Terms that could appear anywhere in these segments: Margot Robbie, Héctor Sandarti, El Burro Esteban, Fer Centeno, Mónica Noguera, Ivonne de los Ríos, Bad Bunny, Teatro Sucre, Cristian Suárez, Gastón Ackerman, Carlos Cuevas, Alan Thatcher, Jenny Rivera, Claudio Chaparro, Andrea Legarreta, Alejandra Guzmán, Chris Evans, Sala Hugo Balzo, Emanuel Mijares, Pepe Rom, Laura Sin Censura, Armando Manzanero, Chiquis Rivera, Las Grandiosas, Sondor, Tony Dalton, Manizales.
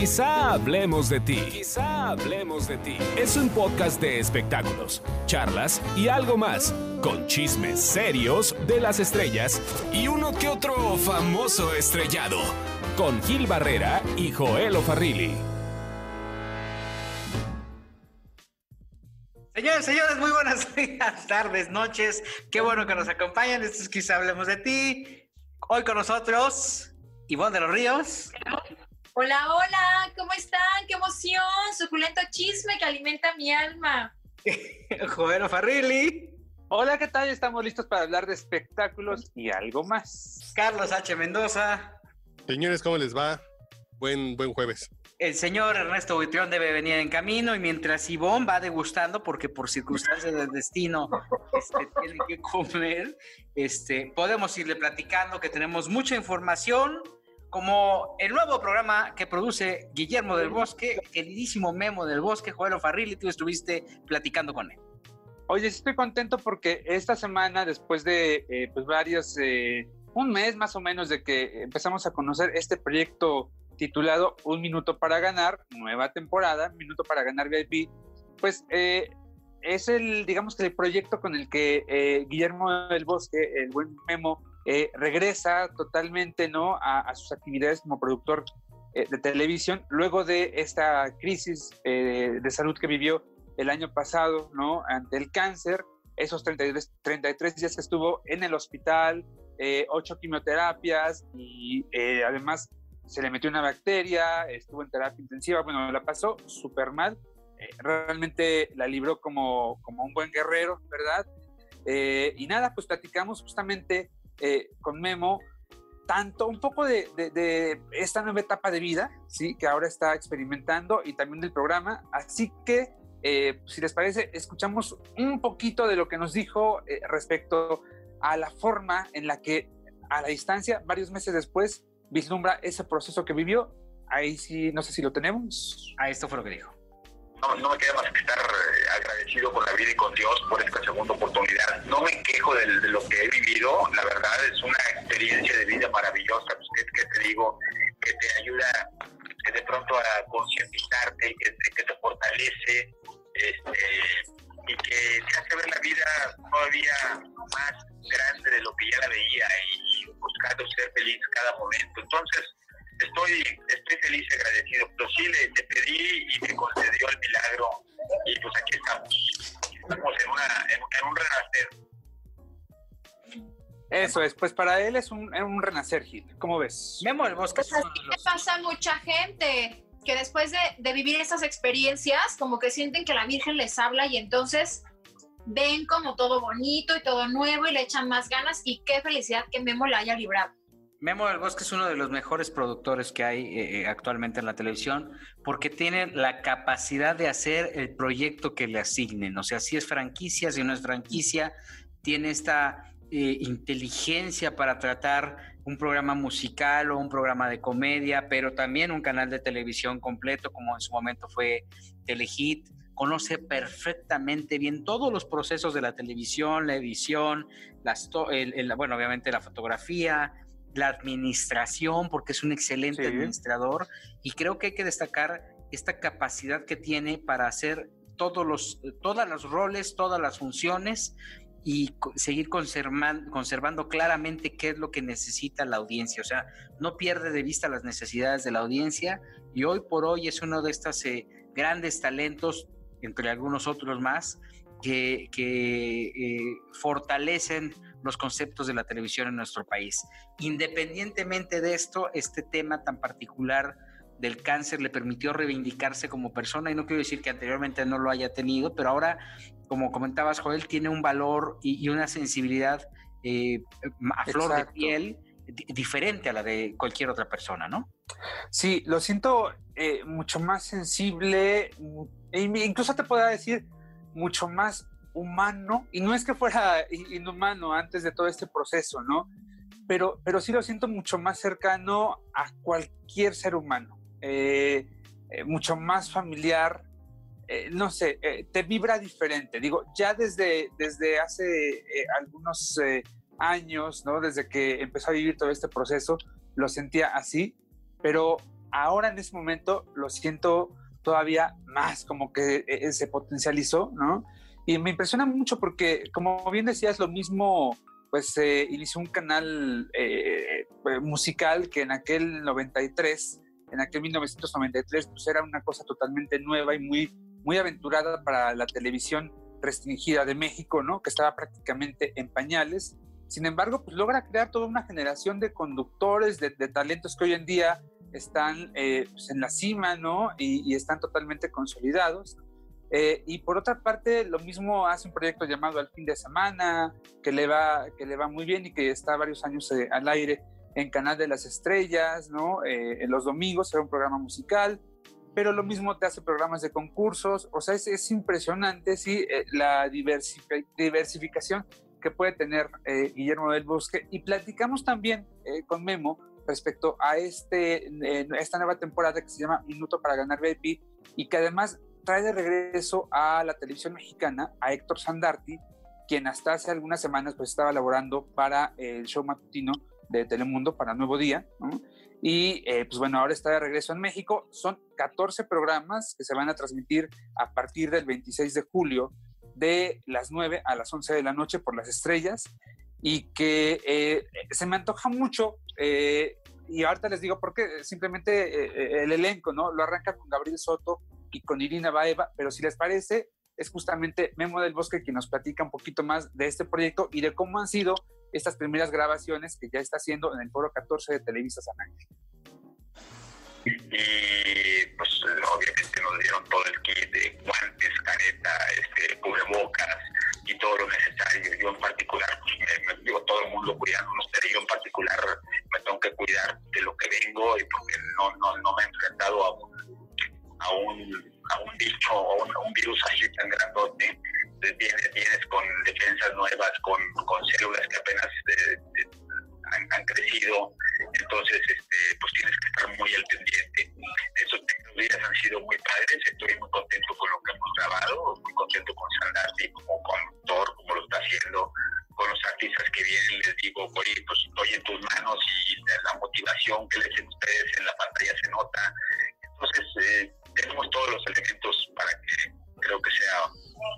Quizá hablemos de ti. Quizá hablemos de ti. Es un podcast de espectáculos, charlas y algo más, con chismes serios de las estrellas y uno que otro famoso estrellado, con Gil Barrera y Joel O'Farrill. Señores, señoras, muy buenas días, tardes, noches. Qué bueno que nos acompañan. Esto es Quizá hablemos de ti. Hoy con nosotros, Ivonne de los Ríos. Hola, hola, ¿cómo están? ¡Qué emoción! Suculento chisme que alimenta mi alma. Joel O'Farrill. Hola, ¿qué tal? Estamos listos para hablar de espectáculos y algo más. Carlos H. Mendoza. Señores, ¿cómo les va? Buen jueves. El señor Ernesto Buitrón debe venir en camino, y mientras Ivonne va degustando, porque por circunstancias del destino tiene que comer, podemos irle platicando que tenemos mucha información, como el nuevo programa que produce Guillermo del Bosque, el queridísimo Memo del Bosque, Joel O'Farrill, y tú estuviste platicando con él. Oye, estoy contento porque esta semana, después de un mes más o menos de que empezamos a conocer este proyecto titulado Un Minuto para Ganar, nueva temporada, Minuto para Ganar VIP, pues es el proyecto con el que Guillermo del Bosque, el buen Memo, regresa totalmente, ¿no?, a sus actividades como productor de televisión, luego de esta crisis de salud que vivió el año pasado, ¿no?, ante el cáncer, esos 33 días que estuvo en el hospital, 8 quimioterapias y además se le metió una bacteria, estuvo en terapia intensiva, bueno, la pasó súper mal, realmente la libró como un buen guerrero, ¿verdad? Y nada, pues platicamos justamente con Memo, tanto un poco de esta nueva etapa de vida, ¿sí?, que ahora está experimentando, y también del programa, así que, si les parece, escuchamos un poquito de lo que nos dijo respecto a la forma en la que, a la distancia, varios meses después, vislumbra ese proceso que vivió. Ahí sí, no sé si lo tenemos. A esto fue lo que dijo. No me queda más que estar agradecido con la vida y con Dios por esta segunda oportunidad. No me quejo de lo que he vivido. La verdad es una experiencia de vida maravillosa, pues, que te digo, que te ayuda, que de pronto a concientizarte, que te fortalece, y que te hace ver la vida todavía más grande de lo que ya la veía, y buscando ser feliz cada momento. Entonces, estoy feliz y agradecido. Pero sí, le pedí y me concedió el milagro, y pues aquí estamos. Estamos en un renacer. Eso es, pues para él es un renacer, Gil. ¿Cómo ves? Memo del Bosque. Pues así le pasa a mucha gente, que después de vivir esas experiencias, como que sienten que la Virgen les habla, y entonces ven como todo bonito y todo nuevo y le echan más ganas, y qué felicidad que Memo la haya librado. Memo del Bosque es uno de los mejores productores que hay actualmente en la televisión, porque tiene la capacidad de hacer el proyecto que le asignen, o sea, si es franquicia, si no es franquicia, tiene esta inteligencia para tratar un programa musical o un programa de comedia, pero también un canal de televisión completo, como en su momento fue Telehit. Conoce perfectamente bien todos los procesos de la televisión, la edición, obviamente la fotografía, la administración, porque es un excelente administrador, y creo que hay que destacar esta capacidad que tiene para hacer todos los roles, todas las funciones, y seguir conservando claramente qué es lo que necesita la audiencia. O sea, no pierde de vista las necesidades de la audiencia, y hoy por hoy es uno de estos grandes talentos, entre algunos otros más, que fortalecen los conceptos de la televisión en nuestro país. Independientemente de esto, este tema tan particular del cáncer le permitió reivindicarse como persona, y no quiero decir que anteriormente no lo haya tenido, pero ahora, como comentabas, Joel, tiene un valor y una sensibilidad a flor de piel diferente a la de cualquier otra persona, ¿no? Sí, lo siento mucho más sensible, e incluso te podría decir mucho más humano, y no es que fuera inhumano antes de todo este proceso, ¿no? Pero sí lo siento mucho más cercano a cualquier ser humano, mucho más familiar, no sé, te vibra diferente. Digo, ya desde hace algunos años, ¿no?, desde que empezó a vivir todo este proceso, lo sentía así, pero ahora en este momento lo siento todavía más, como que se potencializó, ¿no? Y me impresiona mucho porque, como bien decías, lo mismo, pues inició un canal musical que en aquel 1993, pues era una cosa totalmente nueva y muy, muy aventurada para la televisión restringida de México, ¿no? Que estaba prácticamente en pañales. Sin embargo, pues logra crear toda una generación de conductores, de talentos que hoy en día están pues, en la cima, ¿no? Y están totalmente consolidados. Y por otra parte, lo mismo hace un proyecto llamado Al Fin de Semana, que le va muy bien y que está varios años al aire en Canal de las Estrellas, ¿no? En los domingos era un programa musical, pero lo mismo te hace programas de concursos. O sea, es impresionante, sí, la diversificación que puede tener Guillermo del Bosque. Y platicamos también con Memo respecto a esta nueva temporada que se llama Minuto para Ganar VIP y que además trae de regreso a la televisión mexicana a Héctor Sandarti, quien hasta hace algunas semanas pues estaba laborando para el show matutino de Telemundo para Nuevo Día, ¿no? Y pues bueno, ahora está de regreso en México. Son 14 programas que se van a transmitir a partir del 26 de julio de las 9 a las 11 de la noche por las estrellas, y que se me antoja mucho, y ahorita les digo porque simplemente el elenco, ¿no? Lo arranca con Gabriel Soto y con Irina Baeva, pero si les parece, es justamente Memo del Bosque quien nos platica un poquito más de este proyecto y de cómo han sido estas primeras grabaciones que ya está haciendo en el Foro 14 de Televisa San Ángel. Y pues obviamente nos dieron todo el kit de guantes, caneta, cubrebocas y todo lo necesario. Yo en particular, pues digo, todo el mundo cuidándonos, pero yo en particular me tengo que cuidar de lo que vengo, y porque no me he enfrentado a un bicho o un virus así tan grandote. Vienes con defensas nuevas, con células que apenas han crecido, entonces pues tienes que estar muy al pendiente. Estos días han sido muy padres, estoy muy contento con lo que hemos grabado, muy contento con Sandarti como conductor, como lo está haciendo, con los artistas que vienen. Les digo, oye, pues estoy en tus manos, y la motivación que le hacen ustedes en la pantalla se nota. Entonces tenemos todos los elementos para que creo que sea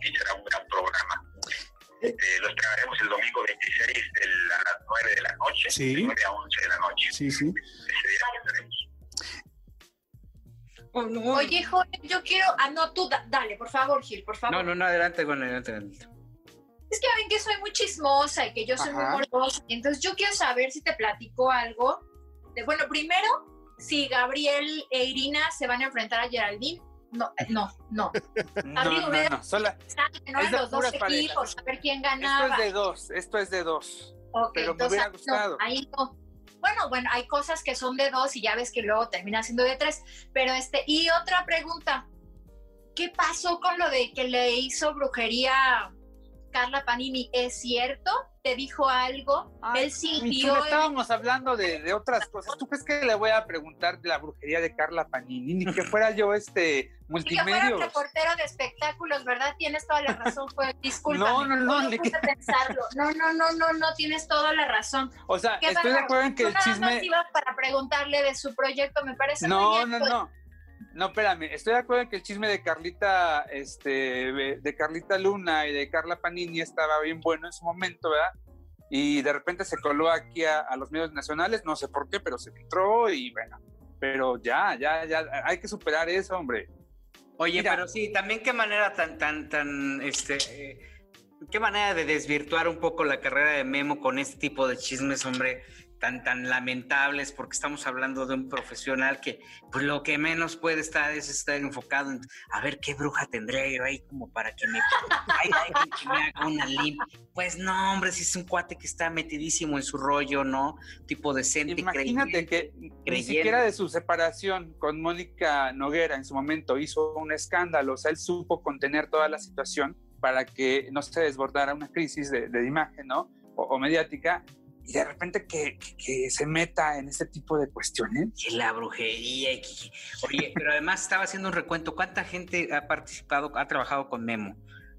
y será un gran programa. Los traeremos el domingo 26 de las 9 de la noche, sí. De 9 a 11 de la noche. Sí, sí. Ese día lo traeremos. Oh, no. Oye, Joel, yo quiero... Ah, no, tú dale, por favor, Gil, por favor. No, adelante, bueno, adelante. Es que ven que soy muy chismosa y que yo soy muy morbosa, entonces yo quiero saber si te platicó algo. Bueno, primero, si Gabriel e Irina se van a enfrentar a Geraldine. No. No. Sola. No es de los dos equipos, a ver quién ganaba. Esto es de dos. Okay, pero entonces, me hubiera gustado. No. Bueno, hay cosas que son de dos y ya ves que luego termina siendo de tres. Pero y otra pregunta. ¿Qué pasó con lo de que le hizo brujería Carla Panini? ¿Es cierto? ¿Te dijo algo? Ay, él sintió... Estábamos hablando de otras cosas. ¿Tú crees que le voy a preguntar de la brujería de Carla Panini? Ni que fuera yo multimedia. Ni que fuera reportero de espectáculos, ¿verdad? Tienes toda la razón, pues, disculpa. No, tienes toda la razón. O sea, estoy de acuerdo en que el chisme... Nada más iba para preguntarle de su proyecto, me parece muy bien. No, espérame, estoy de acuerdo en que el chisme de Carlita, Luna y de Carla Panini estaba bien bueno en su momento, ¿verdad? Y de repente se coló aquí a los medios nacionales, no sé por qué, pero se filtró y bueno, pero ya, hay que superar eso, hombre. Oye, mira, pero sí, también qué manera qué manera de desvirtuar un poco la carrera de Memo con este tipo de chismes, hombre. Tan lamentables, porque estamos hablando de un profesional que pues lo que menos puede estar es estar enfocado en a ver qué bruja tendré yo ahí como para que me haga una limpia. Pues no, hombre, si es un cuate que está metidísimo en su rollo, ¿no? Tipo decente. Imagínate que ni siquiera de su separación con Mónica Noguera en su momento hizo un escándalo. O sea, él supo contener toda la situación para que no se desbordara una crisis de imagen, ¿no? O mediática. Y de repente que se meta en ese tipo de cuestiones. Que la brujería. Oye, pero además estaba haciendo un recuento. ¿Cuánta gente ha participado, ha trabajado con Memo?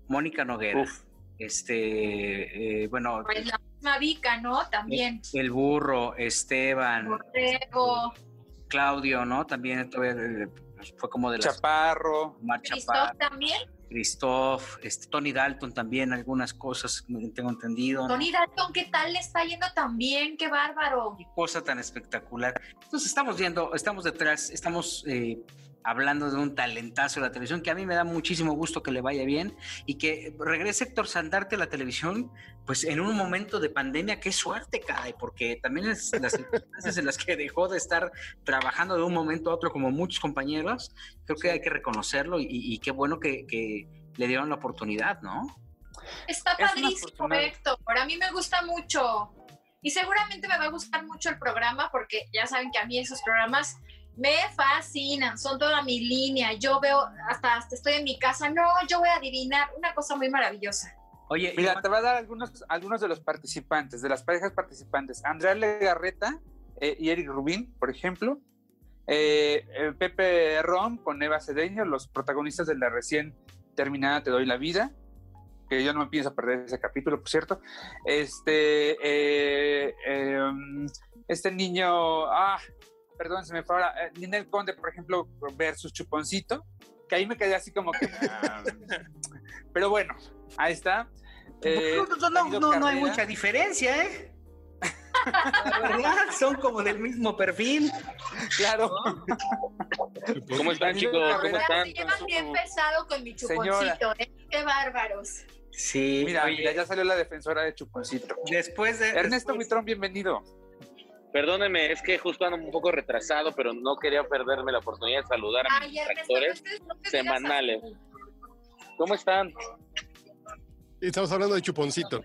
Mónica Noguera. Uf. Bueno. Pues la misma Vica, ¿no? También. El burro, Esteban. Borrego. Claudio, ¿no? También fue como de las... Chaparro. Cristóf también. Cristóf, Tony Dalton también, algunas cosas, tengo entendido. Tony Dalton, ¿qué tal le está yendo también? ¡Qué bárbaro! Qué cosa tan espectacular. Entonces estamos viendo, estamos detrás, estamos... hablando de un talentazo de la televisión, que a mí me da muchísimo gusto que le vaya bien y que regrese Héctor Sandarti a la televisión, pues en un momento de pandemia. Qué suerte, caray, porque también es las circunstancias en las que dejó de estar trabajando de un momento a otro, como muchos compañeros. Creo que hay que reconocerlo y qué bueno que le dieron la oportunidad, ¿no? Está padrísimo, Héctor. A mí me gusta mucho y seguramente me va a gustar mucho el programa, porque ya saben que a mí esos programas... me fascinan, son toda mi línea. Yo veo, hasta estoy en mi casa, no, yo voy a adivinar, una cosa muy maravillosa. Oye, mira, te voy a dar algunos de los participantes, de las parejas participantes. Andrea Legarreta y Eric Rubín, por ejemplo. Pepe Rom con Eva Cedeño, los protagonistas de la recién terminada Te doy la vida, que yo no me pienso perder ese capítulo, por cierto. Este niño... perdón, se me fue ahora. Ninel Conde, por ejemplo, versus Chuponcito, que ahí me quedé así como que... pero bueno, ahí está. No hay mucha diferencia, ¿eh? ¿Verdad? Son como del mismo perfil. Claro. ¿Cómo están, chicos? ¿Cómo están? Se llevan bien pesado con mi Chuponcito, ¿eh? ¡Qué bárbaros! Sí. Mira, ya salió la defensora de Chuponcito. Ernesto Buitrón, bienvenido. Perdónenme, es que justo ando un poco retrasado, pero no quería perderme la oportunidad de saludar a mis actores semanales. ¿Cómo están? Estamos hablando de Chuponcito.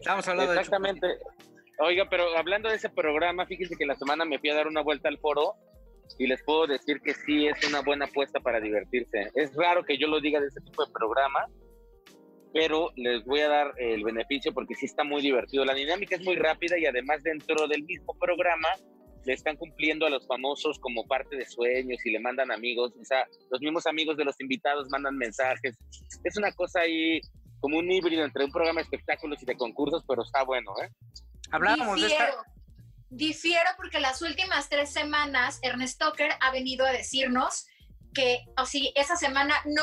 Estamos hablando de Chuponcito. Exactamente. Oiga, pero hablando de ese programa, fíjense que la semana me fui a dar una vuelta al foro y les puedo decir que sí es una buena apuesta para divertirse. Es raro que yo lo diga de ese tipo de programa, pero les voy a dar el beneficio porque sí está muy divertido. La dinámica es muy rápida y además dentro del mismo programa le están cumpliendo a los famosos como parte de sueños y le mandan amigos, o sea, los mismos amigos de los invitados mandan mensajes. Es una cosa ahí como un híbrido entre un programa de espectáculos y de concursos, pero está bueno, ¿eh? Hablábamos de esta... Difiero porque las últimas 3 semanas Ernest Tucker ha venido a decirnos que, o sea, esa semana, no,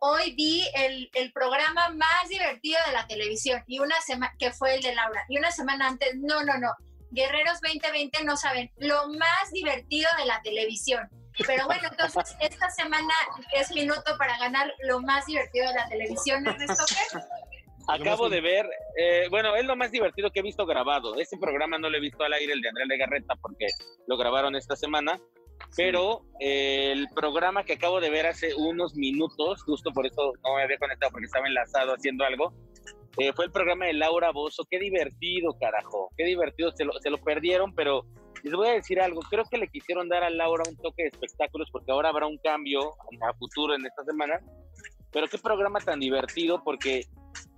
hoy vi el programa más divertido de la televisión, y una semana, que fue el de Laura, y una semana antes, no, Guerreros 2020, no saben, lo más divertido de la televisión. Pero bueno, entonces, esta semana es Minuto para Ganar, lo más divertido de la televisión, Ernesto. Acabo de ver, bueno, es lo más divertido que he visto grabado. Este programa no lo he visto al aire, el de Andrea Legarreta, porque lo grabaron esta semana. Pero el programa que acabo de ver hace unos minutos, justo por eso no me había conectado porque estaba enlazado haciendo algo, fue el programa de Laura Bozzo. Qué divertido, carajo, qué divertido. Se lo perdieron, pero les voy a decir algo. Creo que le quisieron dar a Laura un toque de espectáculos porque ahora habrá un cambio a futuro en esta semana. Pero qué programa tan divertido, porque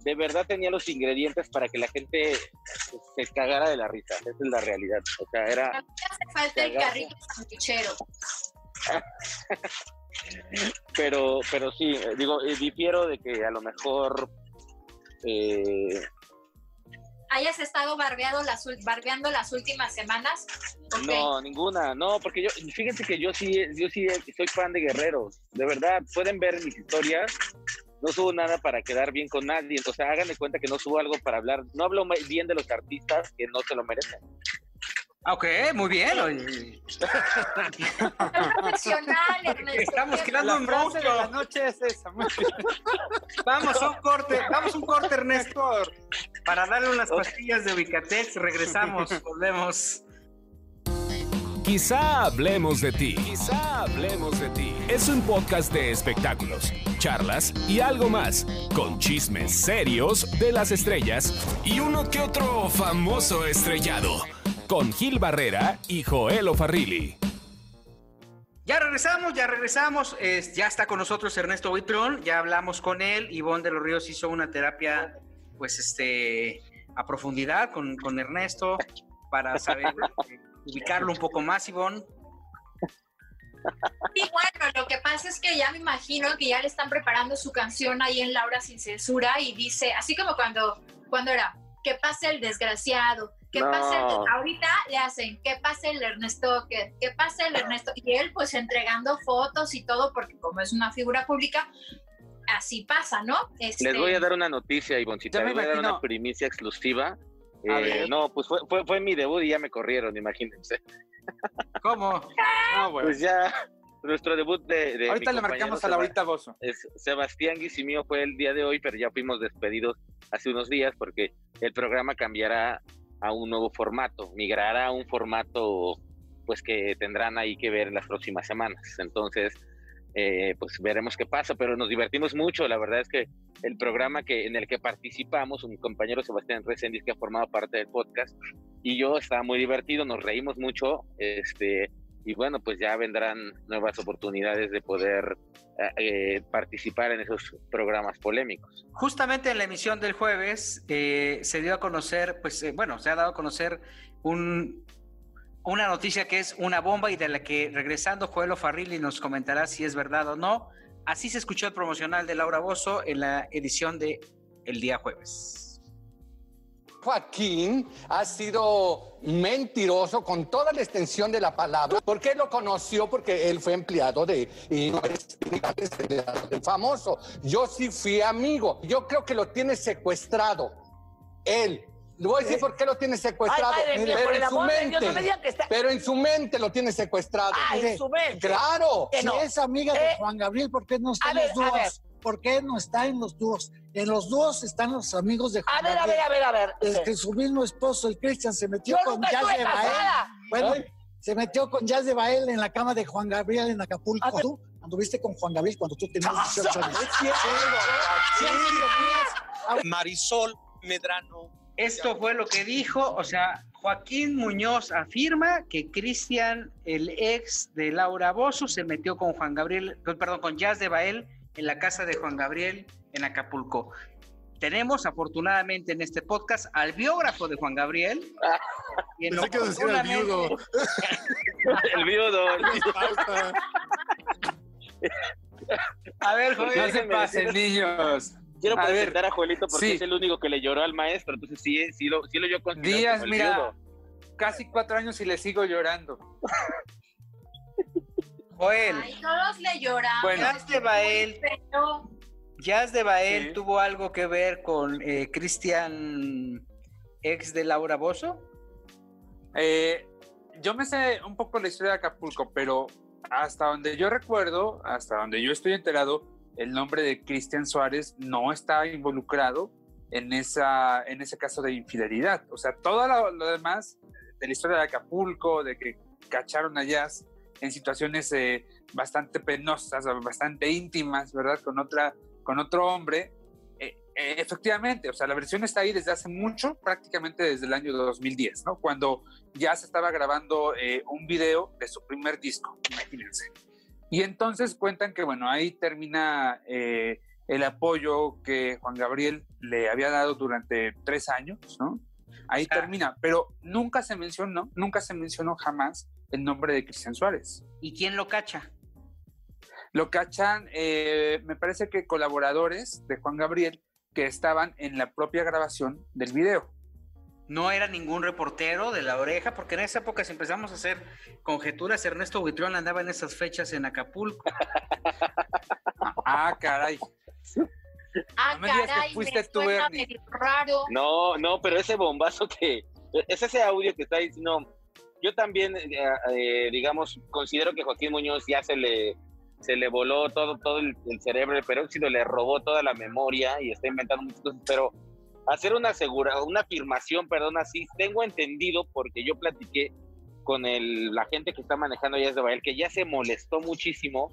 de verdad tenía los ingredientes para que la gente se cagara de la risa. Esa es la realidad. O sea, era... A mí hace falta el carrito sanduichero. pero sí, digo, difiero de que a lo mejor... ¿hayas estado barbeando las últimas semanas? Okay. No, ninguna, no, porque yo, fíjense que yo sí soy fan de Guerreros, de verdad. Pueden ver mis historias, no subo nada para quedar bien con nadie, entonces háganme cuenta que no subo algo para hablar, no hablo bien de los artistas que no se lo merecen. Ok, muy bien. Profesional, Ernesto. Estamos creando un rostro. De la noche es esa. Vamos a un corte, Ernesto, para darle unas pastillas de Ubicatex. Regresamos, volvemos. Quizá hablemos de ti. Quizá hablemos de ti. Es un podcast de espectáculos, charlas y algo más, con chismes serios de las estrellas y uno que otro famoso estrellado. Con Gil Barrera y Joel O'Farrill. Ya regresamos. Ya está con nosotros Ernesto Buitrón. Ya hablamos con él. Ivonne de los Ríos hizo una terapia, pues, a profundidad con Ernesto para saber ubicarlo un poco más, Ivonne. Sí, bueno, lo que pasa es que ya me imagino que ya le están preparando su canción ahí en Laura Sin Censura y dice, así como cuando era... que pase el desgraciado, que pase el... Ahorita le hacen, que pase el Ernesto, que pase el Ernesto. Y él pues entregando fotos y todo, porque como es una figura pública, así pasa, ¿no? Les voy a dar una noticia, Ivoncita, les voy a dar una primicia exclusiva. No, pues fue mi debut y ya me corrieron, imagínense. ¿Cómo? No, bueno. Pues ya... Nuestro debut de ahorita le marcamos a Laurita Bozo. Sebastián Guis y mío fue el día de hoy, pero ya fuimos despedidos hace unos días porque el programa cambiará a un nuevo formato, migrará a un formato pues que tendrán ahí que ver en las próximas semanas. Entonces, pues veremos qué pasa, pero nos divertimos mucho. La verdad es que el programa en el que participamos, un compañero Sebastián Reséndiz que ha formado parte del podcast y yo, estaba muy divertido, nos reímos mucho, y bueno, pues ya vendrán nuevas oportunidades de poder participar en esos programas polémicos. Justamente en la emisión del jueves se dio a conocer, pues bueno, se ha dado a conocer una noticia que es una bomba y de la que regresando Joel O'Farrill y nos comentará si es verdad o no. Así se escuchó el promocional de Laura Bozzo en la edición de El Día Jueves. Joaquín ha sido mentiroso con toda la extensión de la palabra. ¿Por qué lo conoció? Porque él fue empleado y no es famoso. Yo sí fui amigo. Yo creo que lo tiene secuestrado. Él. Le voy a decir por qué lo tiene secuestrado. Ay, madre mía, pero en su mente. Dios, no me digan que está... Pero en su mente lo tiene secuestrado. Ah, en su mente. Claro. Que no. Si es amiga de Juan Gabriel, ¿por qué no está en los dúos? ¿Por qué no está en los dúos? En los dúos están los amigos de Juan Gabriel. A ver. Es que su mismo esposo, el Cristian, se metió con Yaz de Bael. Bueno, se metió con Yaz de Bael en la cama de Juan Gabriel en Acapulco. ¿Tú anduviste con Juan Gabriel cuando tú tenías 18 años? Marisol Medrano. Esto fue lo que dijo, o sea, Joaquín Muñoz afirma que Cristian, el ex de Laura Bozzo, se metió con con Yaz de Bael en la casa de Juan Gabriel en Acapulco. Tenemos afortunadamente en este podcast al biógrafo de Juan Gabriel. Pensé que decía el viudo. A ver, Joel, no se pasen, niños. Quiero presentar a Joelito porque es el único que le lloró al maestro, entonces sí lo yo considero Díaz, como el mira, viudo. Casi 4 años y le sigo llorando. Joel. Ay, todos le lloramos. Bueno, Yaz de Bael tuvo algo que ver con Cristian, ex de Laura Bozzo. Yo me sé un poco la historia de Acapulco, pero hasta donde yo recuerdo, hasta donde yo estoy enterado, el nombre de Cristian Suárez no está involucrado en ese caso de infidelidad. O sea, todo lo demás de la historia de Acapulco, de que cacharon a Yaz en situaciones bastante penosas, bastante íntimas, ¿verdad? Con otro hombre. Efectivamente, o sea, la versión está ahí desde hace mucho, prácticamente desde el año 2010, ¿no? Cuando ya se estaba grabando un video de su primer disco, imagínense. Y entonces cuentan que, bueno, ahí termina el apoyo que Juan Gabriel le había dado durante 3 años, ¿no? Ahí termina, pero nunca se mencionó jamás el nombre de Cristian Suárez. ¿Y quién lo cacha? Lo cachan, me parece que colaboradores de Juan Gabriel que estaban en la propia grabación del video. No era ningún reportero de La Oreja, porque en esa época si empezamos a hacer conjeturas, Ernesto Buitrón andaba en esas fechas en Acapulco. Ah, caray. No me digas que fuiste tú, Ernie. No, pero ese bombazo es ese audio que está diciendo... Yo también, digamos, considero que Joaquín Muñoz ya se le voló todo el cerebro, pero Peróxido le robó toda la memoria y está inventando muchas cosas, pero hacer una afirmación, perdón, así, tengo entendido, porque yo platiqué con la gente que está manejando Yaz de Bael, que ya se molestó muchísimo,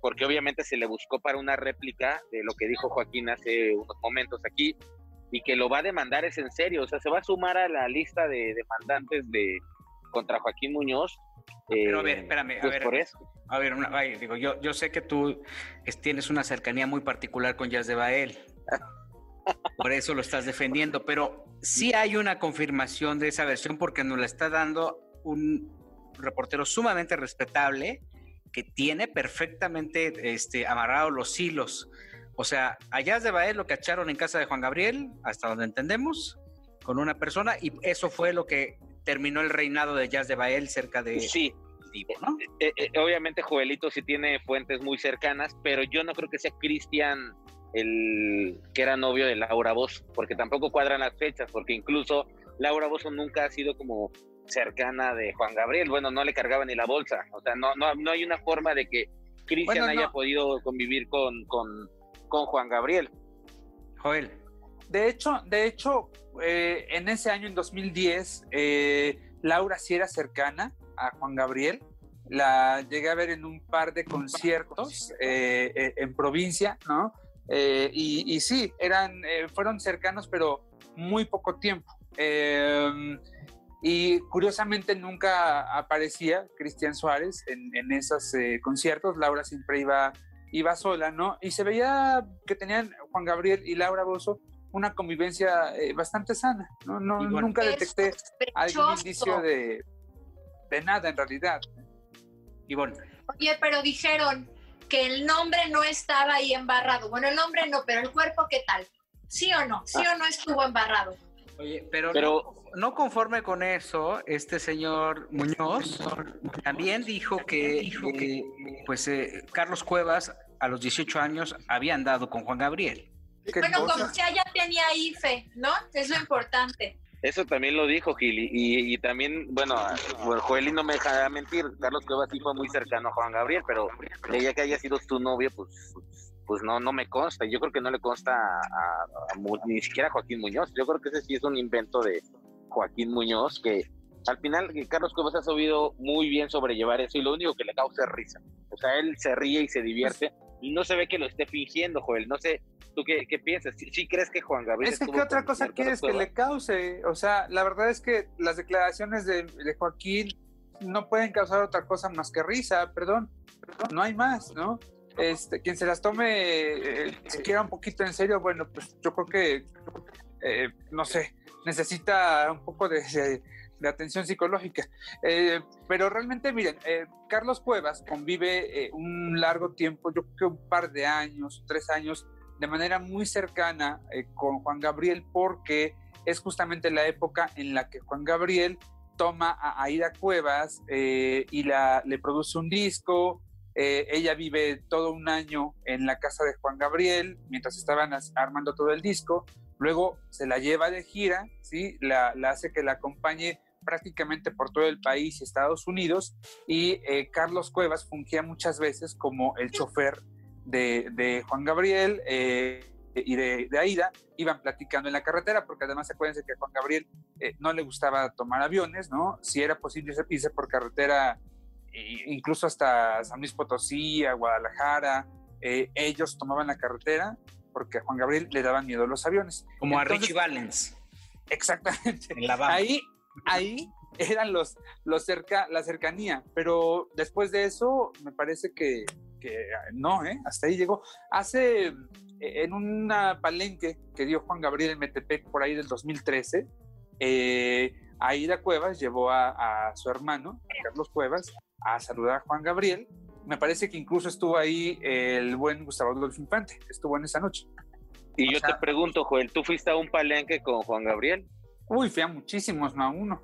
porque obviamente se le buscó para una réplica de lo que dijo Joaquín hace unos momentos aquí, y que lo va a demandar es en serio, o sea, se va a sumar a la lista de demandantes contra Joaquín Muñoz. Pero a ver, espérame, pues por eso. A ver, yo sé que tú tienes una cercanía muy particular con Yaz de Bael, por eso lo estás defendiendo, pero sí hay una confirmación de esa versión porque nos la está dando un reportero sumamente respetable que tiene perfectamente amarrados los hilos. O sea, a Yaz de Bael lo cacharon en casa de Juan Gabriel, hasta donde entendemos, con una persona, y eso fue lo que terminó el reinado de Yaz de Bael cerca de... Sí. Tipo, ¿no? Obviamente Joelito sí tiene fuentes muy cercanas, pero yo no creo que sea Cristian el que era novio de Laura Bozzo, porque tampoco cuadran las fechas, porque incluso Laura Bozzo nunca ha sido como cercana de Juan Gabriel. Bueno, no le cargaba ni la bolsa, o sea, no hay una forma de que Cristian haya podido convivir con Juan Gabriel. Joel. De hecho, en ese año, en 2010, Laura sí era cercana a Juan Gabriel, la llegué a ver en un par de conciertos en provincia, ¿no? Y sí, fueron cercanos, pero muy poco tiempo. Y curiosamente nunca aparecía Cristian Suárez en esos conciertos. Laura siempre iba sola, ¿no? Y se veía que tenían Juan Gabriel y Laura Bozzo una convivencia bastante sana, ¿no? Nunca detecté algún indicio de nada en realidad. Ivonne. Oye, pero dijeron que el nombre no estaba ahí embarrado. Bueno, el nombre no, pero el cuerpo, ¿qué tal? ¿Sí o no? ¿Sí o no estuvo embarrado? Oye, pero no conforme con eso, este señor Muñoz también dijo que pues Carlos Cuevas a los 18 años había andado con Juan Gabriel. Bueno, como que ya tenía IFE, ¿no? Es lo importante. Eso también lo dijo Gil, y también, bueno, Joel no me dejará mentir, Carlos Cuevas sí fue muy cercano a Juan Gabriel, pero ella que haya sido su novia, pues no me consta. Yo creo que no le consta ni siquiera a Joaquín Muñoz. Yo creo que ese sí es un invento de Joaquín Muñoz, que al final Carlos Cuevas ha sabido muy bien sobrellevar eso, y lo único que le causa es risa. O sea, él se ríe y se divierte, y no se ve que lo esté fingiendo, Joel. No sé, ¿tú qué piensas? ¿Sí crees que Juan Gabriel... Es que qué otra cosa quieres que le cause? O sea, la verdad es que las declaraciones de Joaquín no pueden causar otra cosa más que risa, perdón, no hay más, ¿no? Quien se las tome siquiera un poquito en serio, bueno, pues yo creo que, no sé, necesita un poco de atención psicológica. Pero realmente, miren, Carlos Cuevas convive un largo tiempo, yo creo que un par de años, 3 años, de manera muy cercana con Juan Gabriel, porque es justamente la época en la que Juan Gabriel toma a Aida Cuevas y le produce un disco. Ella vive todo un año en la casa de Juan Gabriel mientras estaban armando todo el disco. Luego se la lleva de gira, ¿sí? La hace que la acompañe prácticamente por todo el país y Estados Unidos, y Carlos Cuevas fungía muchas veces como el chofer de Juan Gabriel y de Aida. Iban platicando en la carretera, porque además acuérdense que a Juan Gabriel no le gustaba tomar aviones, ¿no? Si era posible irse por carretera, incluso hasta San Luis Potosí, a Guadalajara, ellos tomaban la carretera porque a Juan Gabriel le daban miedo los aviones. Como entonces, a Richie Valens. Exactamente. En la Bamba. Ahí eran la cercanía, pero después de eso me parece que no, hasta ahí llegó. En una palenque que dio Juan Gabriel en Metepec por ahí del 2013, Aida Cuevas llevó a su hermano, Carlos Cuevas, a saludar a Juan Gabriel. Me parece que incluso estuvo ahí el buen Gustavo Adolfo Infante, estuvo en esa noche. Y yo te pregunto, Joel, ¿tú fuiste a un palenque con Juan Gabriel? Uy, fui a muchísimos, no a uno.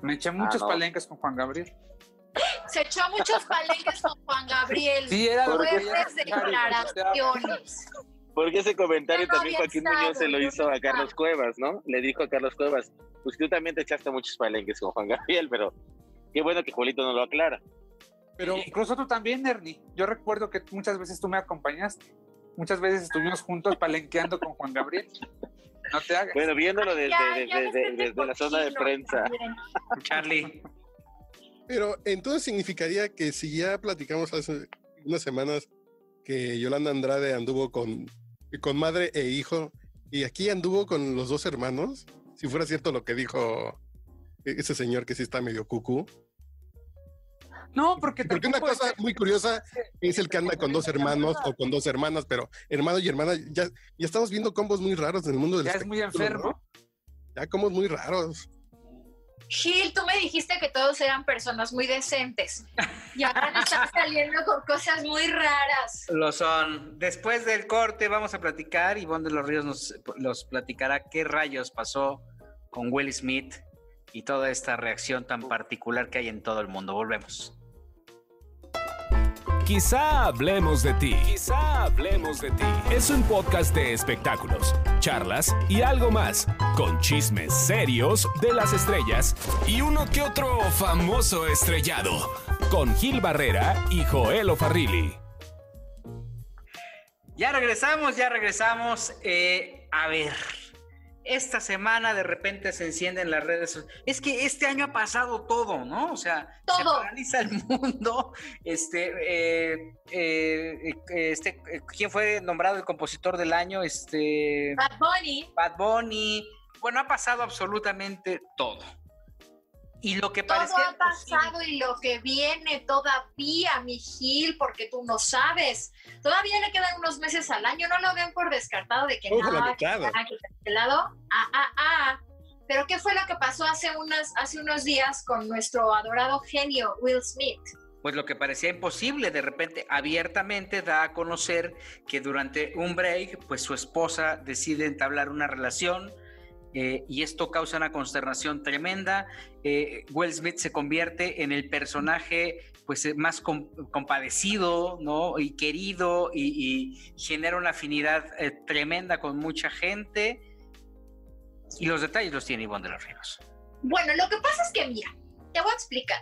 Me eché muchos palenques con Juan Gabriel. Se echó muchos palenques con Juan Gabriel. Sí, era lo que declaraciones. Porque ese comentario también Joaquín Muñoz se lo hizo a Carlos Cuevas, ¿no? Le dijo a Carlos Cuevas, pues tú también te echaste muchos palenques con Juan Gabriel, pero qué bueno que Juelito no lo aclara. Pero incluso tú también, Ernie. Yo recuerdo que muchas veces tú me acompañaste. Muchas veces estuvimos juntos palenqueando con Juan Gabriel. No te hagas. Bueno, viéndolo desde la zona de prensa. Charlie. Pero entonces significaría que si ya platicamos hace unas semanas que Yolanda Andrade anduvo con madre e hijo, y aquí anduvo con los dos hermanos, si fuera cierto lo que dijo ese señor que sí está medio cucú. No, porque una cosa muy curiosa es el que anda con dos hermanos o con dos hermanas, pero hermano y hermana, ya estamos viendo combos muy raros en el mundo del espectáculo. Ya es muy enfermo. ¿No? Ya combos muy raros. Gil, tú me dijiste que todos eran personas muy decentes y ahora me están saliendo con cosas muy raras. Lo son. Después del corte vamos a platicar, Ivonne de los Ríos nos platicará qué rayos pasó con Will Smith y toda esta reacción tan particular que hay en todo el mundo. Volvemos. Quizá hablemos de ti. Quizá hablemos de ti. Es un podcast de espectáculos, charlas y algo más, con chismes serios de las estrellas y uno que otro famoso estrellado, con Gil Barrera y Joel O'Farrill. Ya regresamos. A ver, esta semana de repente se encienden las redes sociales. Es que este año ha pasado todo, ¿no? O sea, todo. Se paraliza el mundo. ¿Quién fue nombrado el compositor del año? Bad Bunny. Bueno, ha pasado absolutamente todo. Y lo que parece. Todo ha pasado y lo que viene todavía, mi Gil, porque tú no sabes. Todavía le quedan unos meses al año, no lo ven por descartado de que nada, cancelado. Pero ¿qué fue lo que pasó hace unos días con nuestro adorado genio Will Smith? Pues lo que parecía imposible, de repente abiertamente da a conocer que durante un break, pues su esposa decide entablar una relación. Y esto causa una consternación tremenda. Will Smith se convierte en el personaje pues, más compadecido, ¿no? Y querido, y genera una afinidad tremenda con mucha gente. Y los detalles los tiene Ivonne de los Ríos. Bueno, lo que pasa es que, mira, te voy a explicar.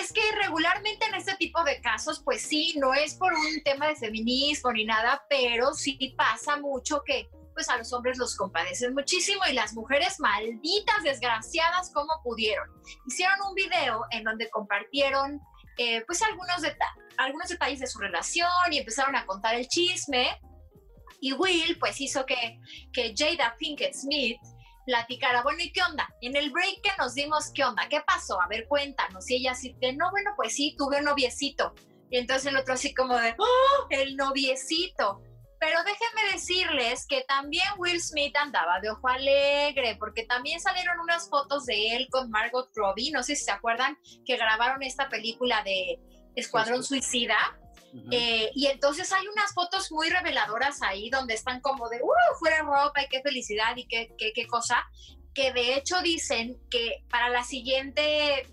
Es que regularmente en este tipo de casos, pues sí, no es por un tema de feminismo ni nada, pero sí pasa mucho que pues a los hombres los compadecen muchísimo y las mujeres malditas, desgraciadas, como pudieron. Hicieron un video en donde compartieron pues algunos detalles de su relación y empezaron a contar el chisme, y Will pues hizo que Jada Pinkett Smith platicara, bueno, ¿y qué onda? En el break que nos dimos, ¿qué onda? ¿Qué pasó? A ver, cuéntanos. Y ella así de, no, bueno, pues sí, tuve un noviecito. Y entonces el otro así como de, ¡oh, el noviecito! Pero déjenme decirles que también Will Smith andaba de ojo alegre, porque también salieron unas fotos de él con Margot Robbie, no sé si se acuerdan, que grabaron esta película de Escuadrón Suicida, uh-huh. Y entonces hay unas fotos muy reveladoras ahí, donde están como de, fuera ropa y qué felicidad y qué cosa, que de hecho dicen que para la siguiente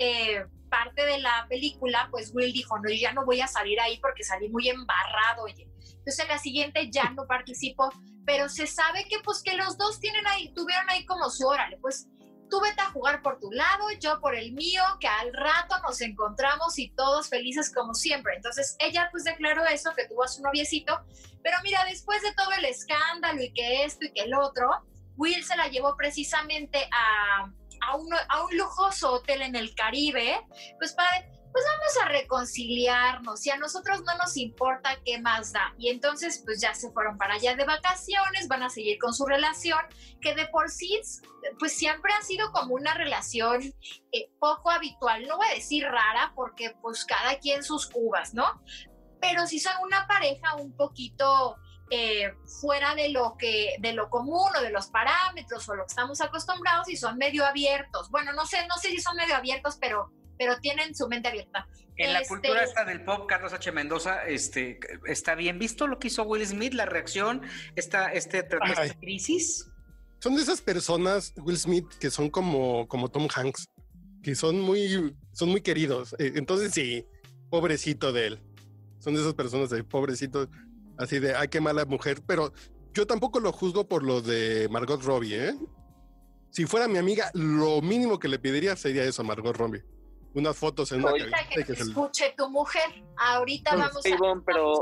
parte de la película, pues Will dijo, no, yo ya no voy a salir ahí porque salí muy embarrado, oye. Entonces en la siguiente ya no participó, pero se sabe que pues que los dos tuvieron ahí como su órale, pues tú vete a jugar por tu lado, yo por el mío, que al rato nos encontramos y todos felices como siempre. Entonces ella pues declaró eso, que tuvo a su noviecito, pero mira, después de todo el escándalo y que esto y que el otro, Will se la llevó precisamente a un lujoso hotel en el Caribe, pues para... pues vamos a reconciliarnos y a nosotros no nos importa qué más da. Y entonces pues ya se fueron para allá de vacaciones, van a seguir con su relación, que de por sí pues siempre ha sido como una relación poco habitual, no voy a decir rara porque pues cada quien sus cubas, ¿no? Pero sí son una pareja un poquito fuera de lo común o de los parámetros o lo que estamos acostumbrados, y son medio abiertos. Bueno, no sé si son medio abiertos, pero tienen su mente abierta. En la cultura esta del pop, Carlos H. Mendoza, está bien visto lo que hizo Will Smith, la reacción, esta crisis. Son de esas personas, Will Smith, que son como Tom Hanks, que son muy queridos. Entonces sí, pobrecito de él. Son de esas personas de pobrecito, así de, ay, qué mala mujer. Pero yo tampoco lo juzgo por lo de Margot Robbie, ¿eh? Si fuera mi amiga, lo mínimo que le pediría sería eso a Margot Robbie. Unas fotos en ahorita una cabina. Que te escuche tu mujer. Ahorita vamos a... Ivonne, pero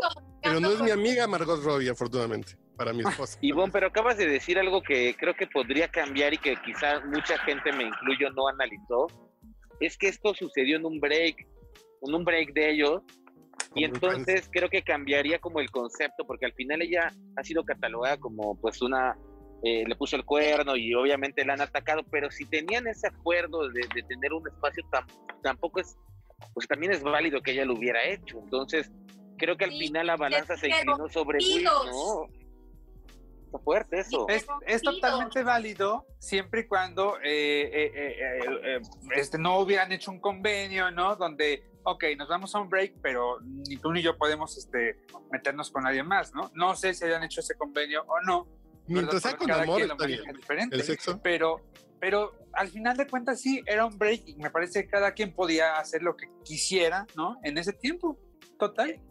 no es mi amiga Margot Robbie, afortunadamente, para mi esposa. Ivonne, pero acabas de decir algo que creo que podría cambiar y que quizá mucha gente, me incluyo, no analizó. Es que esto sucedió en un break de ellos. Y entonces creo que cambiaría como el concepto, porque al final ella ha sido catalogada como pues una... le puso el cuerno y obviamente la han atacado, pero si tenían ese acuerdo de tener un espacio, tampoco es, pues también es válido que ella lo hubiera hecho. Entonces creo que al final la balanza se inclinó sobre Will, ¿no? Está fuerte eso. Es totalmente válido siempre y cuando no hubieran hecho un convenio, ¿no? Donde, ok, nos vamos a un break, pero ni tú ni yo podemos meternos con nadie más, ¿no? No sé si hayan hecho ese convenio o no. Mientras sea con amor, está bien. El sexo. Pero al final de cuentas sí, era un break y me parece que cada quien podía hacer lo que quisiera, ¿no? En ese tiempo, total.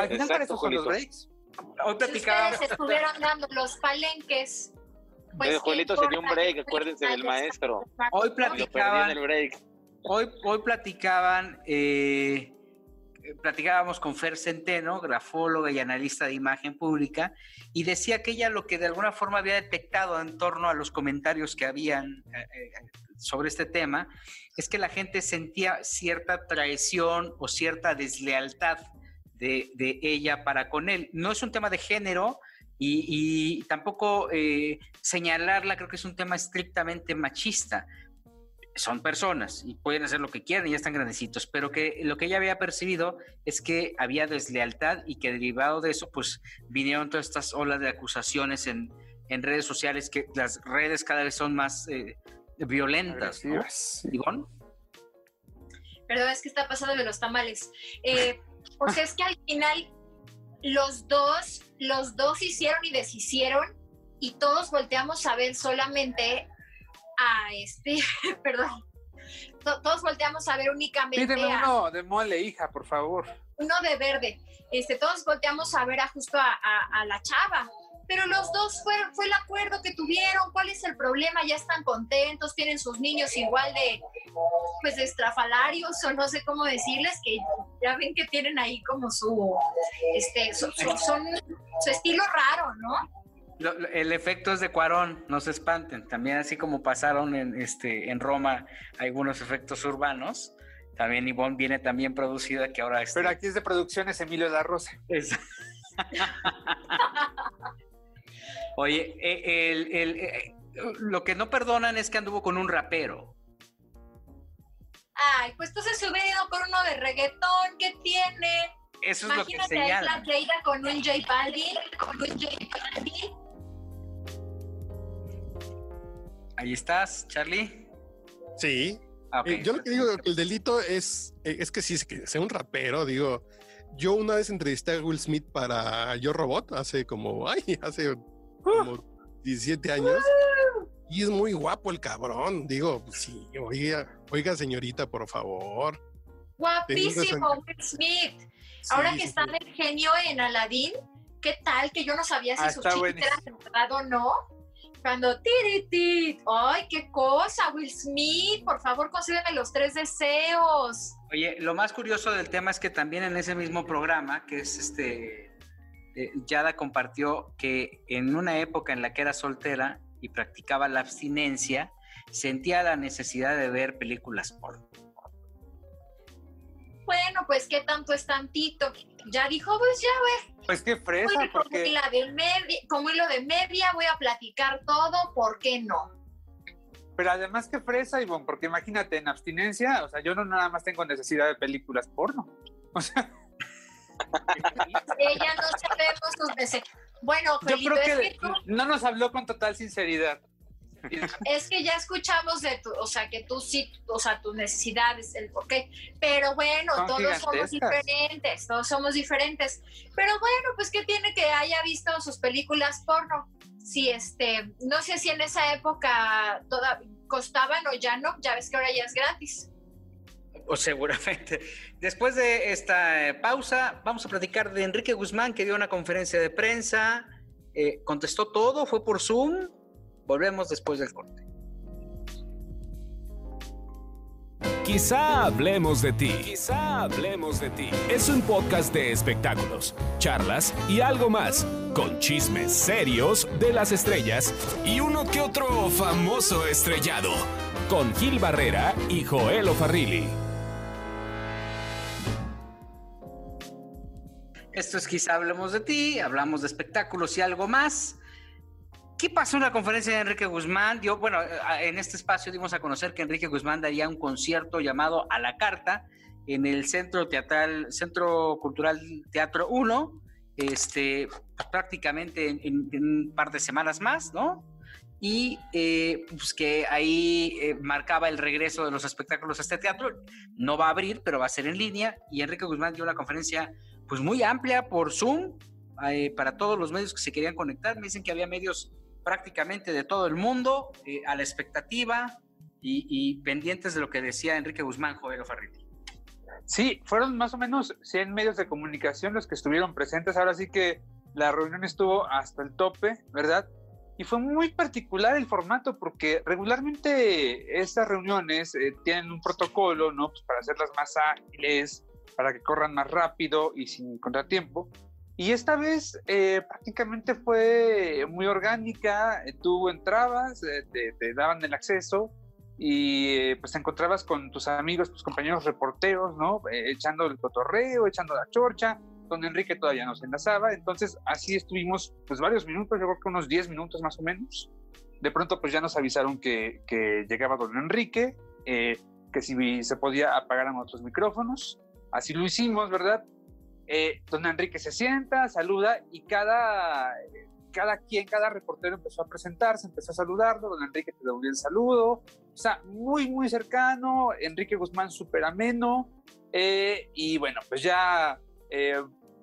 Al final para eso son los breaks. Ustedes estuvieron dando los palenques. Pues, Joelito se dio un break, acuérdense del maestro. Hoy platicábamos con Fer Centeno, grafóloga y analista de imagen pública, y decía que ella lo que de alguna forma había detectado en torno a los comentarios que habían sobre este tema, es que la gente sentía cierta traición o cierta deslealtad de ella para con él. No es un tema de género y tampoco señalarla, creo que es un tema estrictamente machista. Son personas y pueden hacer lo que quieran y ya están grandecitos, pero que lo que ella había percibido es que había deslealtad y que derivado de eso pues vinieron todas estas olas de acusaciones en redes sociales, que las redes cada vez son más violentas, ¿no? Ivonne. Perdón, es que está pasando de los tamales. Pues es que al final los dos hicieron y deshicieron y todos volteamos a ver solamente a perdón, todos volteamos a ver únicamente. Pídeme uno de mole, hija, por favor. Uno de verde. Todos volteamos a ver justo a la chava. Pero los dos fue el acuerdo que tuvieron. ¿Cuál es el problema? Ya están contentos, tienen sus niños igual de, pues, de estrafalarios, o no sé cómo decirles, que ya ven que tienen ahí como su estilo raro, ¿no? El efecto es de Cuarón, no se espanten. También así como pasaron en Roma algunos efectos urbanos, también Ivonne viene también producida, que ahora Pero aquí es de producciones Emilio da Rosa. Oye, lo que no perdonan es que anduvo con un rapero. Ay, pues tú se hubiera ido con uno de reggaetón, ¿qué tiene? Eso es lo que señala. Imagínate la Aida con un J Balvin, Ahí estás, Charlie. Sí. Ah, okay. Yo lo que digo, el delito es que sí, es que sea un rapero, digo. Yo una vez entrevisté a Will Smith para Yo Robot hace como 17 años y es muy guapo el cabrón. Digo, sí, oiga señorita, por favor. Guapísimo Will Smith. Sí, ahora que está el genio en Aladdin, ¿qué tal? Que yo no sabía si su chiquita era de verdad o no. Cuando tiritit, ¡ay, qué cosa! Will Smith, por favor, concédeme los 3 deseos. Oye, lo más curioso del tema es que también en ese mismo programa, que es Yada compartió que en una época en la que era soltera y practicaba la abstinencia, sentía la necesidad de ver películas porno. Bueno, pues qué tanto es tantito. Ya dijo, pues ya, güey. Pues qué fresa, porque como hilo de media voy a platicar todo, ¿por qué no? Pero además qué fresa, Ivonne, porque imagínate, en abstinencia, o sea, yo no nada más tengo necesidad de películas porno. O sea, ella no sabemos sus deseos. Bueno, Felito, yo creo que no nos habló con total sinceridad. Es que ya escuchamos que tú sí, o sea, tus necesidades, el porqué, pero bueno, todos somos diferentes, pero bueno, pues ¿qué tiene que haya visto sus películas porno? Si no sé si en esa época costaban o ya no, ya ves que ahora ya es gratis. O seguramente. Después de esta pausa, vamos a platicar de Enrique Guzmán, que dio una conferencia de prensa, contestó todo, fue por Zoom. Volvemos después del corte. Quizá hablemos de ti. Quizá hablemos de ti. Es un podcast de espectáculos, charlas y algo más, con chismes serios de las estrellas y uno que otro famoso estrellado, con Gil Barrera y Joel O'Farrill. Esto es Quizá hablemos de ti, hablamos de espectáculos y algo más. ¿Qué pasó en la conferencia de Enrique Guzmán? En este espacio dimos a conocer que Enrique Guzmán daría un concierto llamado A la Carta en el Centro Cultural Teatro 1 prácticamente en un par de semanas más, ¿no? Y pues que ahí marcaba el regreso de los espectáculos a este teatro. No va a abrir, pero va a ser en línea. Y Enrique Guzmán dio una conferencia pues muy amplia por Zoom para todos los medios que se querían conectar. Me dicen que había medios prácticamente de todo el mundo a la expectativa y pendientes de lo que decía Enrique Guzmán, Joel O'Farrill. Sí, fueron más o menos 100 medios de comunicación los que estuvieron presentes. Ahora sí que la reunión estuvo hasta el tope, ¿verdad? Y fue muy particular el formato, porque regularmente estas reuniones tienen un protocolo, ¿no? Pues para hacerlas más ágiles, para que corran más rápido y sin contratiempo. Y esta vez prácticamente fue muy orgánica. Tú entrabas, te daban el acceso y pues te encontrabas con tus amigos, tus compañeros reporteros, ¿no? Echando el cotorreo, echando la chorcha. Don Enrique todavía nos enlazaba, entonces así estuvimos pues varios minutos, yo creo que unos 10 minutos más o menos. De pronto pues ya nos avisaron que llegaba don Enrique, que si se podía apagaran otros micrófonos, así lo hicimos, ¿verdad? Don Enrique se sienta, saluda y cada reportero empezó a presentarse, empezó a saludarlo. Don Enrique te devolvió el saludo, o sea, muy muy cercano. Enrique Guzmán súper ameno, y bueno, pues ya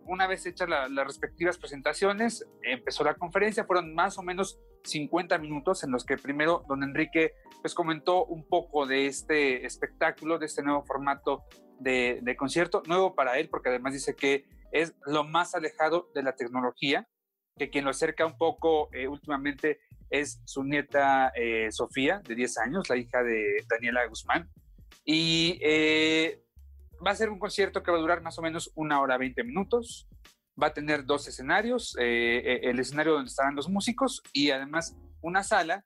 una vez hechas las respectivas presentaciones, empezó la conferencia. Fueron más o menos 50 minutos en los que primero don Enrique pues comentó un poco de este espectáculo, de este nuevo formato de concierto, nuevo para él, porque además dice que es lo más alejado de la tecnología, que quien lo acerca un poco últimamente es su nieta Sofía, de 10 años, la hija de Daniela Guzmán, y va a ser un concierto que va a durar más o menos 1 hora 20 minutos. Va a tener 2 escenarios, el escenario donde estarán los músicos y además una sala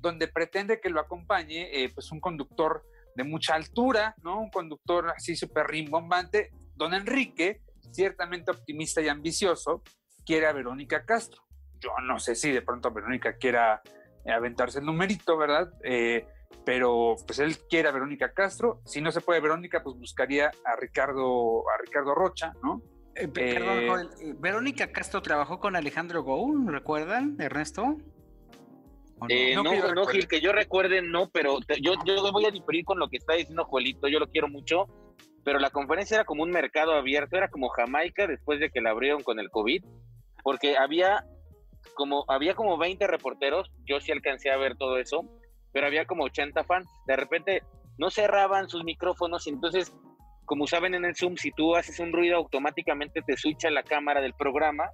donde pretende que lo acompañe pues un conductor de mucha altura, ¿no? Un conductor así súper rimbombante. Don Enrique, ciertamente optimista y ambicioso, quiere a Verónica Castro. Yo no sé si de pronto Verónica quiera aventarse el numerito, ¿verdad? Pero pues él quiere a Verónica Castro. Si no se puede Verónica, pues buscaría a Ricardo Rocha, ¿no? Perdón, Verónica Castro trabajó con Alejandro Gou, ¿recuerdan, Ernesto? No, no, Gil, que yo recuerde no, pero yo voy a diferir con lo que está diciendo Joelito. Yo lo quiero mucho, pero la conferencia era como un mercado abierto, era como Jamaica después de que la abrieron con el COVID, porque había como 20 reporteros. Yo sí alcancé a ver todo eso, pero había como 80 fans. De repente no cerraban sus micrófonos y entonces, como saben en el Zoom, si tú haces un ruido automáticamente te switcha la cámara del programa,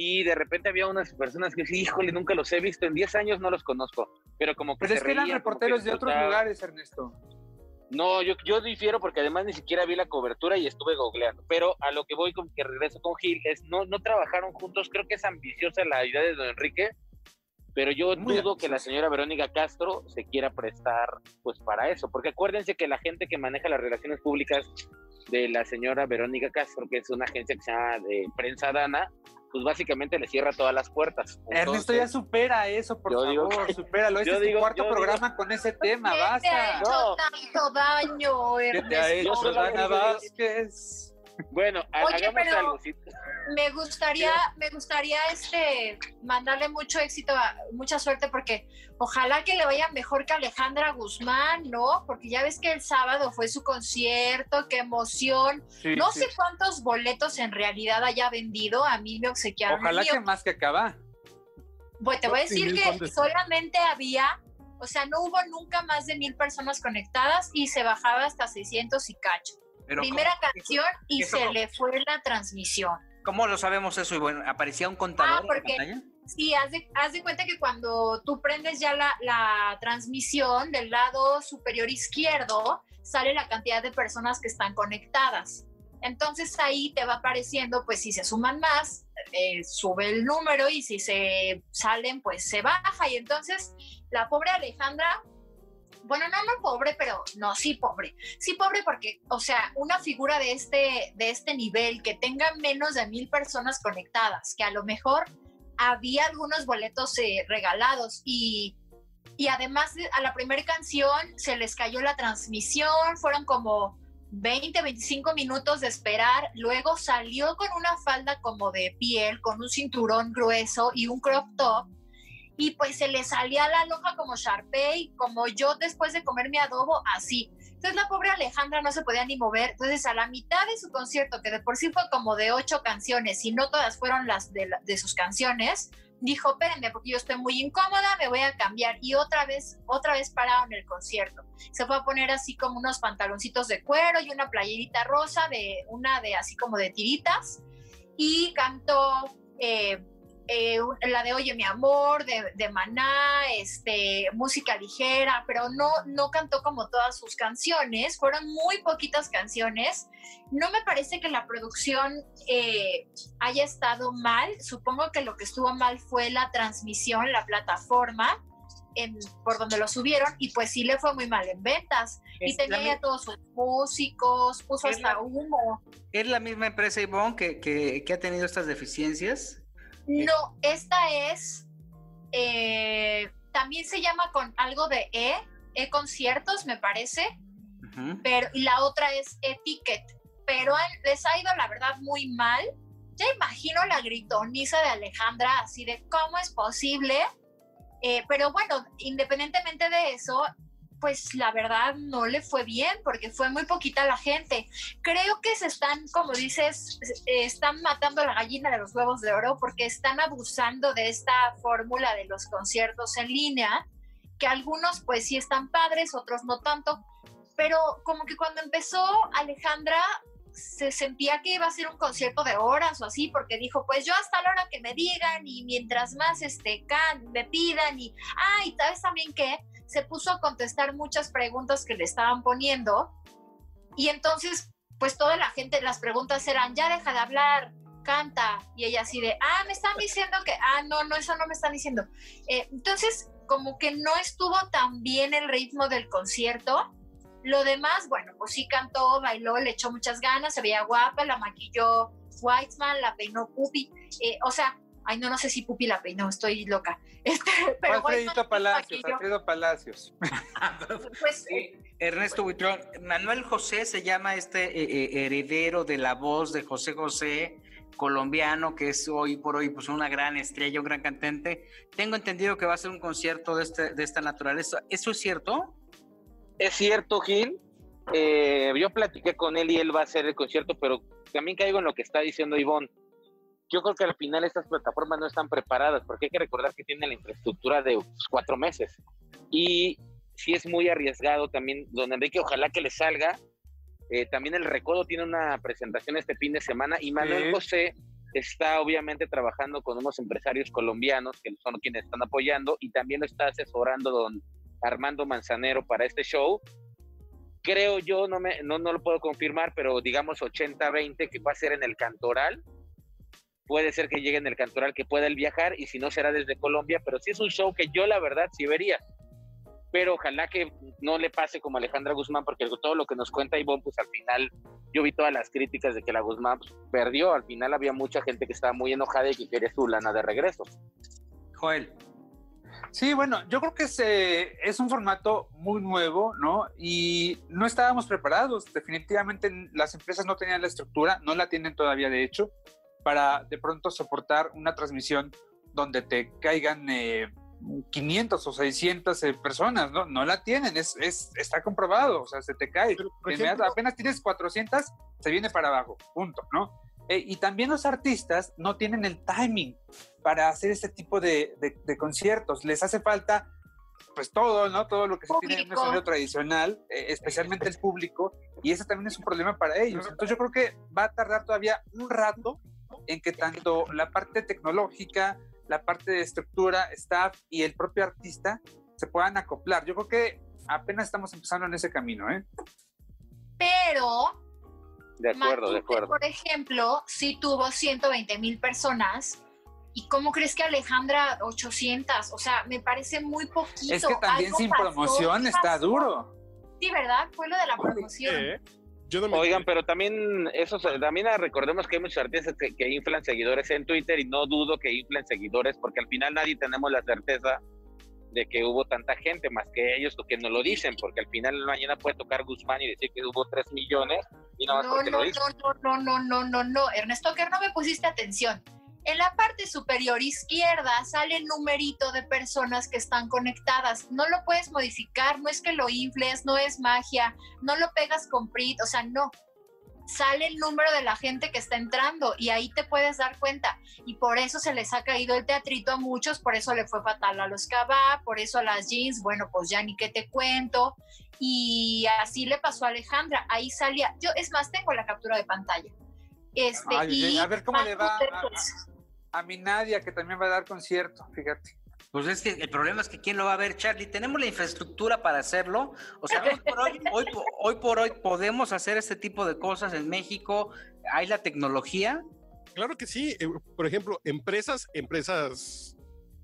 y de repente había unas personas que sí, híjole, nunca los he visto, en 10 años no los conozco, pero como que pues se reían, eran reporteros de otros lugares, Ernesto. No, yo difiero, porque además ni siquiera vi la cobertura y estuve googleando, pero a lo que voy, con que regreso con Gil, es no trabajaron juntos. Creo que es ambiciosa la idea de don Enrique, pero yo dudo que la señora Verónica Castro se quiera prestar pues para eso, porque acuérdense que la gente que maneja las relaciones públicas de la señora Verónica Castro, que es una agencia que se llama de Prensa Dana, pues básicamente le cierra todas las puertas. Entonces, Ernesto, ya supera eso, por favor, supéralo. Este es tu cuarto programa con ese tema, basta. ¿Qué te ha hecho Dana Vázquez? Bueno, oye, pero algo, ¿sí? Me gustaría mandarle mucho éxito, mucha suerte, porque ojalá que le vaya mejor que Alejandra Guzmán, ¿no? Porque ya ves que el sábado fue su concierto, qué emoción. Sí, no sé cuántos boletos en realidad haya vendido, a mí me obsequiaron. Ojalá que más que acaba. Bueno, te voy a decir que solamente había, o sea, no hubo nunca más de 1,000 personas conectadas y se bajaba hasta 600 y cacho. Pero primera canción y se le fue la transmisión. ¿Cómo lo sabemos eso? Y bueno, aparecía un contador porque, en la pantalla. Sí, haz de cuenta que cuando tú prendes ya la transmisión, del lado superior izquierdo sale la cantidad de personas que están conectadas. Entonces ahí te va apareciendo, pues si se suman más, sube el número, y si se salen, pues se baja. Y entonces la pobre Alejandra... Bueno, no pobre, pero no, sí pobre porque, o sea, una figura de este nivel que tenga menos de 1,000 personas conectadas, que a lo mejor había algunos boletos regalados y además a la primera canción se les cayó la transmisión, fueron como 20, 25 minutos de esperar, luego salió con una falda como de piel, con un cinturón grueso y un crop top, y pues se le salía la lonja como Sharpay, como yo después de comer mi adobo, así. Entonces la pobre Alejandra no se podía ni mover, entonces a la mitad de su concierto, que de por sí fue como de 8 canciones, y no todas fueron las de sus canciones, dijo, espérenme, porque yo estoy muy incómoda, me voy a cambiar. Y otra vez pararon el concierto. Se fue a poner así como unos pantaloncitos de cuero y una playerita rosa, así como de tiritas. Y cantó la de Oye mi amor, de Maná, música ligera, pero no cantó como todas sus canciones, fueron muy poquitas canciones. No me parece que la producción haya estado mal, supongo que lo que estuvo mal fue la transmisión, la plataforma por donde lo subieron, y pues sí le fue muy mal en ventas, y tenía ya todos sus músicos, puso hasta humo. ¿Es la misma empresa, Ivonne, que ha tenido estas deficiencias? No, esta es, también se llama con algo de E conciertos, me parece, pero, y la otra es E-ticket, pero les ha ido la verdad muy mal. Ya imagino la gritoniza de Alejandra, así de cómo es posible, pero bueno, independientemente de eso, pues la verdad no le fue bien porque fue muy poquita la gente. Creo que se están, como dices, están matando la gallina de los huevos de oro porque están abusando de esta fórmula de los conciertos en línea, que algunos pues sí están padres, otros no tanto, pero como que cuando empezó Alejandra se sentía que iba a ser un concierto de horas o así, porque dijo, pues yo hasta la hora que me digan y mientras más me pidan y, y tal vez también que se puso a contestar muchas preguntas que le estaban poniendo y entonces pues toda la gente, las preguntas eran, ya deja de hablar, canta, y ella así de, me están diciendo que, no, eso no me están diciendo. Entonces como que no estuvo tan bien el ritmo del concierto. Lo demás, bueno, pues sí cantó, bailó, le echó muchas ganas, se veía guapa, la maquilló Weitzman, la peinó Pupi, no sé si Pupi la peinó, estoy loca. Pero Alfredo Palacios. Pues, Ernesto Buitrón, Manuel José se llama heredero de la voz de José José, colombiano, que es hoy por hoy pues una gran estrella, un gran cantante. Tengo entendido que va a ser un concierto de esta naturaleza. ¿Eso es cierto? Es cierto, Gil. Yo platiqué con él y él va a hacer el concierto, pero también caigo en lo que está diciendo Ivonne. Yo creo que al final estas plataformas no están preparadas, porque hay que recordar que tienen la infraestructura de 4 meses. Y sí es muy arriesgado también, don Enrique, ojalá que le salga. También el Recodo tiene una presentación este fin de semana y Manuel José está obviamente trabajando con unos empresarios colombianos que son quienes están apoyando y también lo está asesorando don Armando Manzanero para este show. Creo yo, no lo puedo confirmar, pero digamos 80-20 que va a ser en el Cantoral. Puede ser que llegue en el Cantoral, que pueda él viajar, y si no será desde Colombia, pero sí es un show que yo la verdad sí vería, pero ojalá que no le pase como Alejandra Guzmán, porque todo lo que nos cuenta Ivonne, pues al final yo vi todas las críticas de que la Guzmán pues, perdió, al final había mucha gente que estaba muy enojada y que quería su lana de regreso. Joel. Sí, bueno, yo creo que es un formato muy nuevo, ¿no? Y no estábamos preparados, definitivamente las empresas no tenían la estructura, no la tienen todavía de hecho, para de pronto soportar una transmisión donde te caigan 500 o 600 personas, ¿no? No la tienen, está comprobado, o sea, se te cae. Pero, apenas tienes 400, se viene para abajo, punto, ¿no? Y también los artistas no tienen el timing para hacer este tipo de conciertos, les hace falta pues todo, ¿no? Todo lo que se tiene en un sonido tradicional, especialmente el público, y eso también es un problema para ellos. Entonces yo creo que va a tardar todavía un rato en que tanto la parte tecnológica, la parte de estructura, staff y el propio artista se puedan acoplar. Yo creo que apenas estamos empezando en ese camino, ¿eh? Pero... De acuerdo. Por ejemplo, sí tuvo 120,000 personas. ¿Y cómo crees que Alejandra 800? O sea, me parece muy poquito. Es que también sin promoción está duro. Sí, ¿verdad? Fue lo de la promoción. Oigan, pero también recordemos que hay muchos artistas que inflan seguidores en Twitter y no dudo que inflan seguidores porque al final nadie tenemos la certeza de que hubo tanta gente, más que ellos que no lo dicen, porque al final mañana puede tocar Guzmán y decir que hubo 3 millones y nada más porque lo dicen. No, Ernesto, que no me pusiste atención. En la parte superior izquierda sale el numerito de personas que están conectadas. No lo puedes modificar, no es que lo infles, no es magia, no lo pegas con print, o sea, no. Sale el número de la gente que está entrando y ahí te puedes dar cuenta. Y por eso se les ha caído el teatrito a muchos, por eso le fue fatal a los Cabá, por eso a las Jeans, bueno, pues ya ni qué te cuento. Y así le pasó a Alejandra, ahí salía. Yo, es más, tengo la captura de pantalla. A ver cómo Matute, le va a mi Nadia, que también va a dar concierto, fíjate. Pues es que el problema es que quién lo va a ver, Charlie. Tenemos la infraestructura para hacerlo. O sea, hoy por hoy podemos hacer este tipo de cosas en México. ¿Hay la tecnología? Claro que sí. Por ejemplo, empresas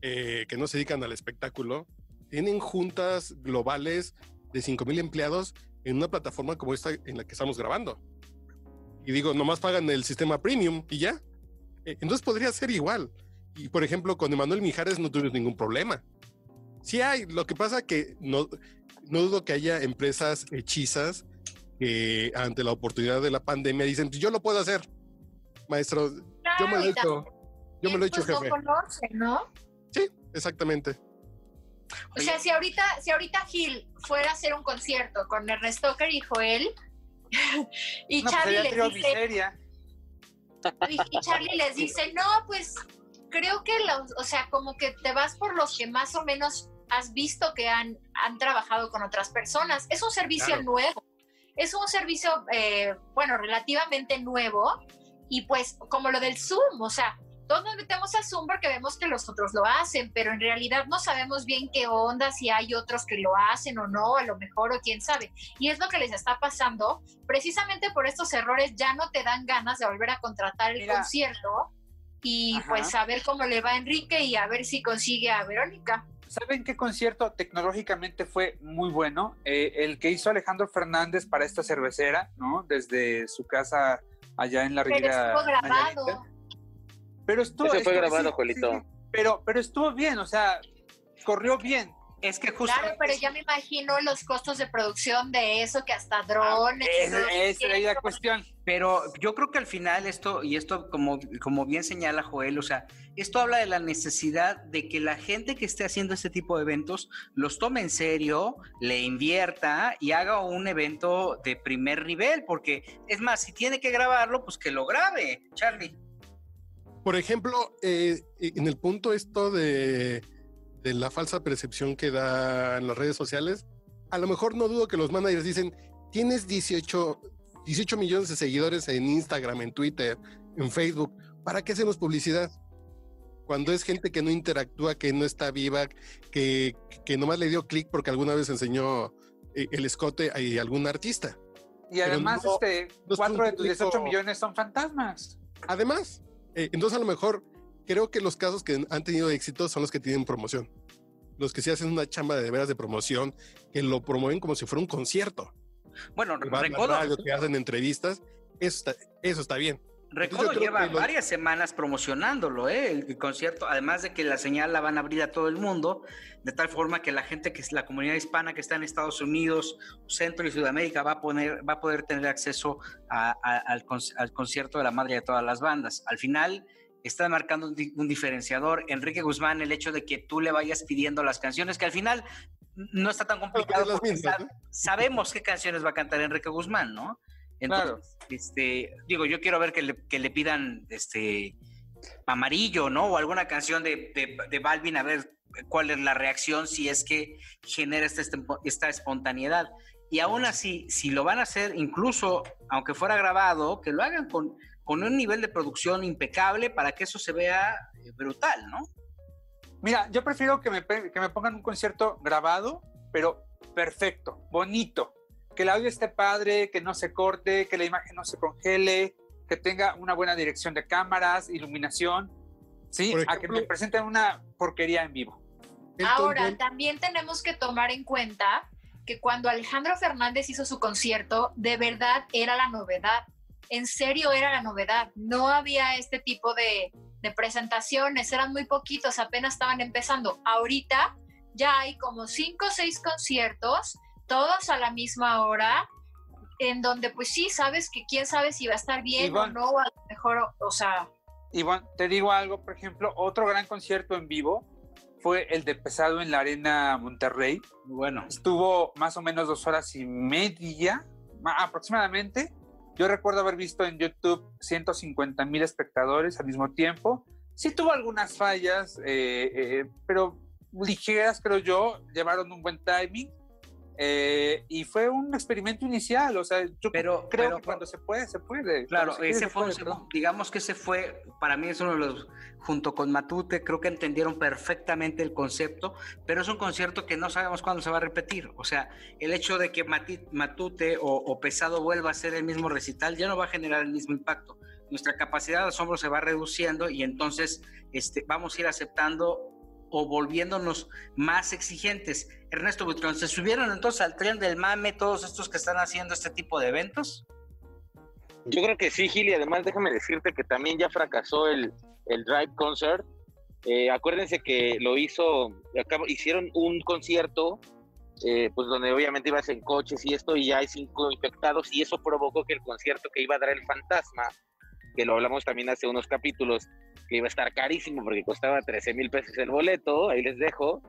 que no se dedican al espectáculo tienen juntas globales de 5,000 empleados en una plataforma como esta en la que estamos grabando. Y digo, nomás pagan el sistema premium y ya. Entonces podría ser igual. Y por ejemplo, con Emanuel Mijares no tuvimos ningún problema. Sí hay, lo que pasa que no dudo que haya empresas hechizas que ante la oportunidad de la pandemia dicen, yo lo puedo hacer, maestro, yo me lo he hecho, jefe. No conoce, ¿no? Sí, exactamente. O sea, si ahorita Gil fuera a hacer un concierto con Ernesto Stoker y Joel, y Charlie les dice, no, pues creo que como que te vas por los que más o menos has visto que han trabajado con otras personas. Es un servicio nuevo, es un servicio relativamente nuevo, y pues como lo del Zoom, o sea, todos nos metemos al Zoom porque vemos que los otros lo hacen, pero en realidad no sabemos bien qué onda, si hay otros que lo hacen o no, a lo mejor, o quién sabe. Y es lo que les está pasando. Precisamente por estos errores ya no te dan ganas de volver a contratar el concierto y ajá, pues a ver cómo le va a Enrique y a ver si consigue a Verónica. ¿Saben qué concierto tecnológicamente fue muy bueno? El que hizo Alejandro Fernández para esta cervecera, ¿no? Desde su casa allá en la Riviera. Pero estuvo grabado. Nayarita. Pero estuvo grabado, sí, Juelito. Sí, pero estuvo bien, o sea, corrió bien. Es que justo. Claro, pero ya me imagino los costos de producción de eso, que hasta drones. Esa era la cuestión. Pero yo creo que al final esto como bien señala Joel, o sea, esto habla de la necesidad de que la gente que esté haciendo este tipo de eventos los tome en serio, le invierta y haga un evento de primer nivel, porque es más, si tiene que grabarlo, pues que lo grabe, Charlie. Por ejemplo, en el punto esto de la falsa percepción que dan las redes sociales, a lo mejor no dudo que los managers dicen, tienes 18 millones de seguidores en Instagram, en Twitter, en Facebook, ¿para qué hacemos publicidad? Cuando es gente que no interactúa, que no está viva, que nomás le dio clic porque alguna vez enseñó el escote a algún artista. Y además, 4 de tus 18 millones son fantasmas. Además. Entonces, a lo mejor, creo que los casos que han tenido éxito son los que tienen promoción. Los que sí hacen una chamba de veras de promoción, que lo promueven como si fuera un concierto. Bueno, Recodo, que hacen entrevistas, eso está bien. Recodo lleva varias semanas promocionándolo, el concierto, además de que la señal la van a abrir a todo el mundo, de tal forma que la gente, que es la comunidad hispana que está en Estados Unidos, Centro y Sudamérica, va a poder tener acceso al concierto de la madre de todas las bandas. Al final está marcando un diferenciador, Enrique Guzmán, el hecho de que tú le vayas pidiendo las canciones, que al final no está tan complicado, porque sabemos qué canciones va a cantar Enrique Guzmán, ¿no? Entonces, claro. Yo quiero ver que le pidan Amarillo, ¿no? O alguna canción de Balvin, a ver cuál es la reacción, si es que genera esta espontaneidad. Y aún así, si lo van a hacer, incluso aunque fuera grabado, que lo hagan con un nivel de producción impecable para que eso se vea brutal, ¿no? Mira, yo prefiero que me pongan un concierto grabado, pero perfecto, bonito. Que el audio esté padre, que no se corte, que la imagen no se congele, que tenga una buena dirección de cámaras, iluminación, ¿sí? Por ejemplo, a que me presenten una porquería en vivo. Ahora, también tenemos que tomar en cuenta que cuando Alejandro Fernández hizo su concierto, de verdad era la novedad. En serio era la novedad. No había este tipo de presentaciones, eran muy poquitos, apenas estaban empezando. Ahorita ya hay como 5 o 6 conciertos, todos a la misma hora, en donde pues sí sabes que quién sabe si va a estar bien, Ivonne, o no, o a lo mejor, o sea... Ivonne, te digo algo, por ejemplo, otro gran concierto en vivo fue el de Pesado en la Arena Monterrey. Bueno, estuvo más o menos 2 horas y media, aproximadamente. Yo recuerdo haber visto en YouTube 150,000 espectadores al mismo tiempo. Sí tuvo algunas fallas, pero ligeras, creo yo. Llevaron un buen timing. Y fue un experimento inicial, o sea, yo creo que cuando se puede, se puede. Claro, ese fue, digamos que ese fue, para mí es uno de los, junto con Matute, creo que entendieron perfectamente el concepto, pero es un concierto que no sabemos cuándo se va a repetir. O sea, el hecho de que Matute o Pesado vuelva a hacer el mismo recital ya no va a generar el mismo impacto. Nuestra capacidad de asombro se va reduciendo y entonces vamos a ir aceptando o volviéndonos más exigentes. Ernesto Buitrón, ¿se subieron entonces al tren del mame todos estos que están haciendo este tipo de eventos? Yo creo que sí, Gil, y además déjame decirte que también ya fracasó el Drive Concert. Acuérdense que lo hicieron un concierto, pues donde obviamente ibas en coches y esto, y ya hay 5 infectados, y eso provocó que el concierto que iba a dar El Fantasma, que lo hablamos también hace unos capítulos, que iba a estar carísimo porque costaba 13,000 pesos el boleto, ahí les dejo,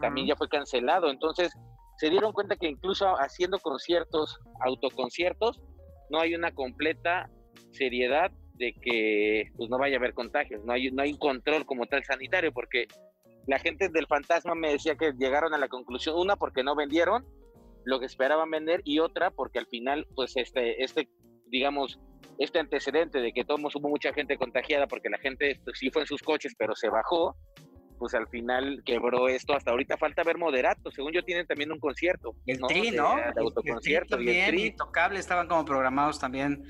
también ya fue cancelado. Entonces se dieron cuenta que incluso haciendo conciertos, autoconciertos, no hay una completa seriedad de que pues no vaya a haber contagios, no hay un control como tal sanitario, porque la gente del Fantasma me decía que llegaron a la conclusión, una porque no vendieron lo que esperaban vender, y otra porque al final pues digamos, este antecedente de que todos hubo mucha gente contagiada porque la gente pues, sí fue en sus coches pero se bajó, pues al final quebró esto. Hasta ahorita falta ver Moderato, según yo tienen también un concierto, el Tri, ¿no? El autoconcierto, el Tri también, y el Intocable estaban como programados también.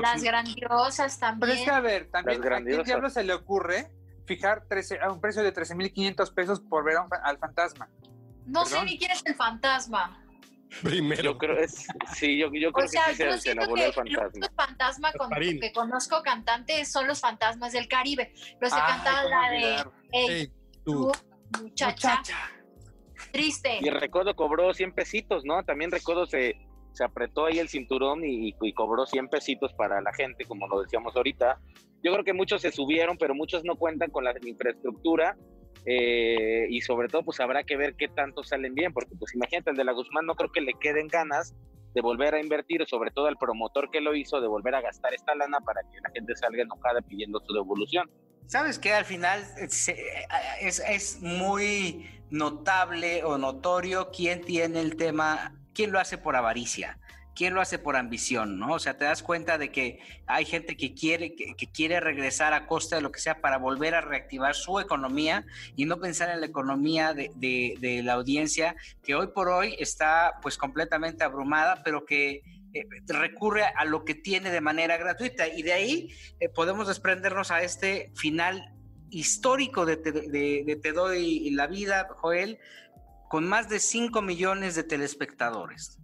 Las Grandiosas también. Pero es que a ver, también a quién diablo se le ocurre fijar a un precio de 13,500 pesos por ver al Fantasma. No sé ni quién es el Fantasma. Primero. Yo creo, yo creo, o sea, que sí se la volvió el Fantasma. Los Fantasmas que conozco cantantes son los Fantasmas del Caribe. Los que cantaban la de hey, tú, muchacha. Triste. Y Recodo cobró 100 pesitos, ¿no? También Recodo se apretó ahí el cinturón y cobró 100 pesitos para la gente, como lo decíamos ahorita. Yo creo que muchos se subieron, pero muchos no cuentan con la infraestructura. Y sobre todo pues habrá que ver qué tanto salen bien, porque pues imagínate, el de la Guzmán no creo que le queden ganas de volver a invertir, sobre todo al promotor que lo hizo, de volver a gastar esta lana para que la gente salga enojada pidiendo su devolución. ¿Sabes qué? Al final es muy notable o notorio quién tiene el tema, quién lo hace por avaricia, quién lo hace por ambición, ¿no? O sea, te das cuenta de que hay gente que quiere regresar a costa de lo que sea para volver a reactivar su economía y no pensar en la economía de la audiencia, que hoy por hoy está pues completamente abrumada, pero que recurre a lo que tiene de manera gratuita. Y de ahí podemos desprendernos a este final histórico de Te Doy la Vida, Joel, con más de 5 millones de telespectadores.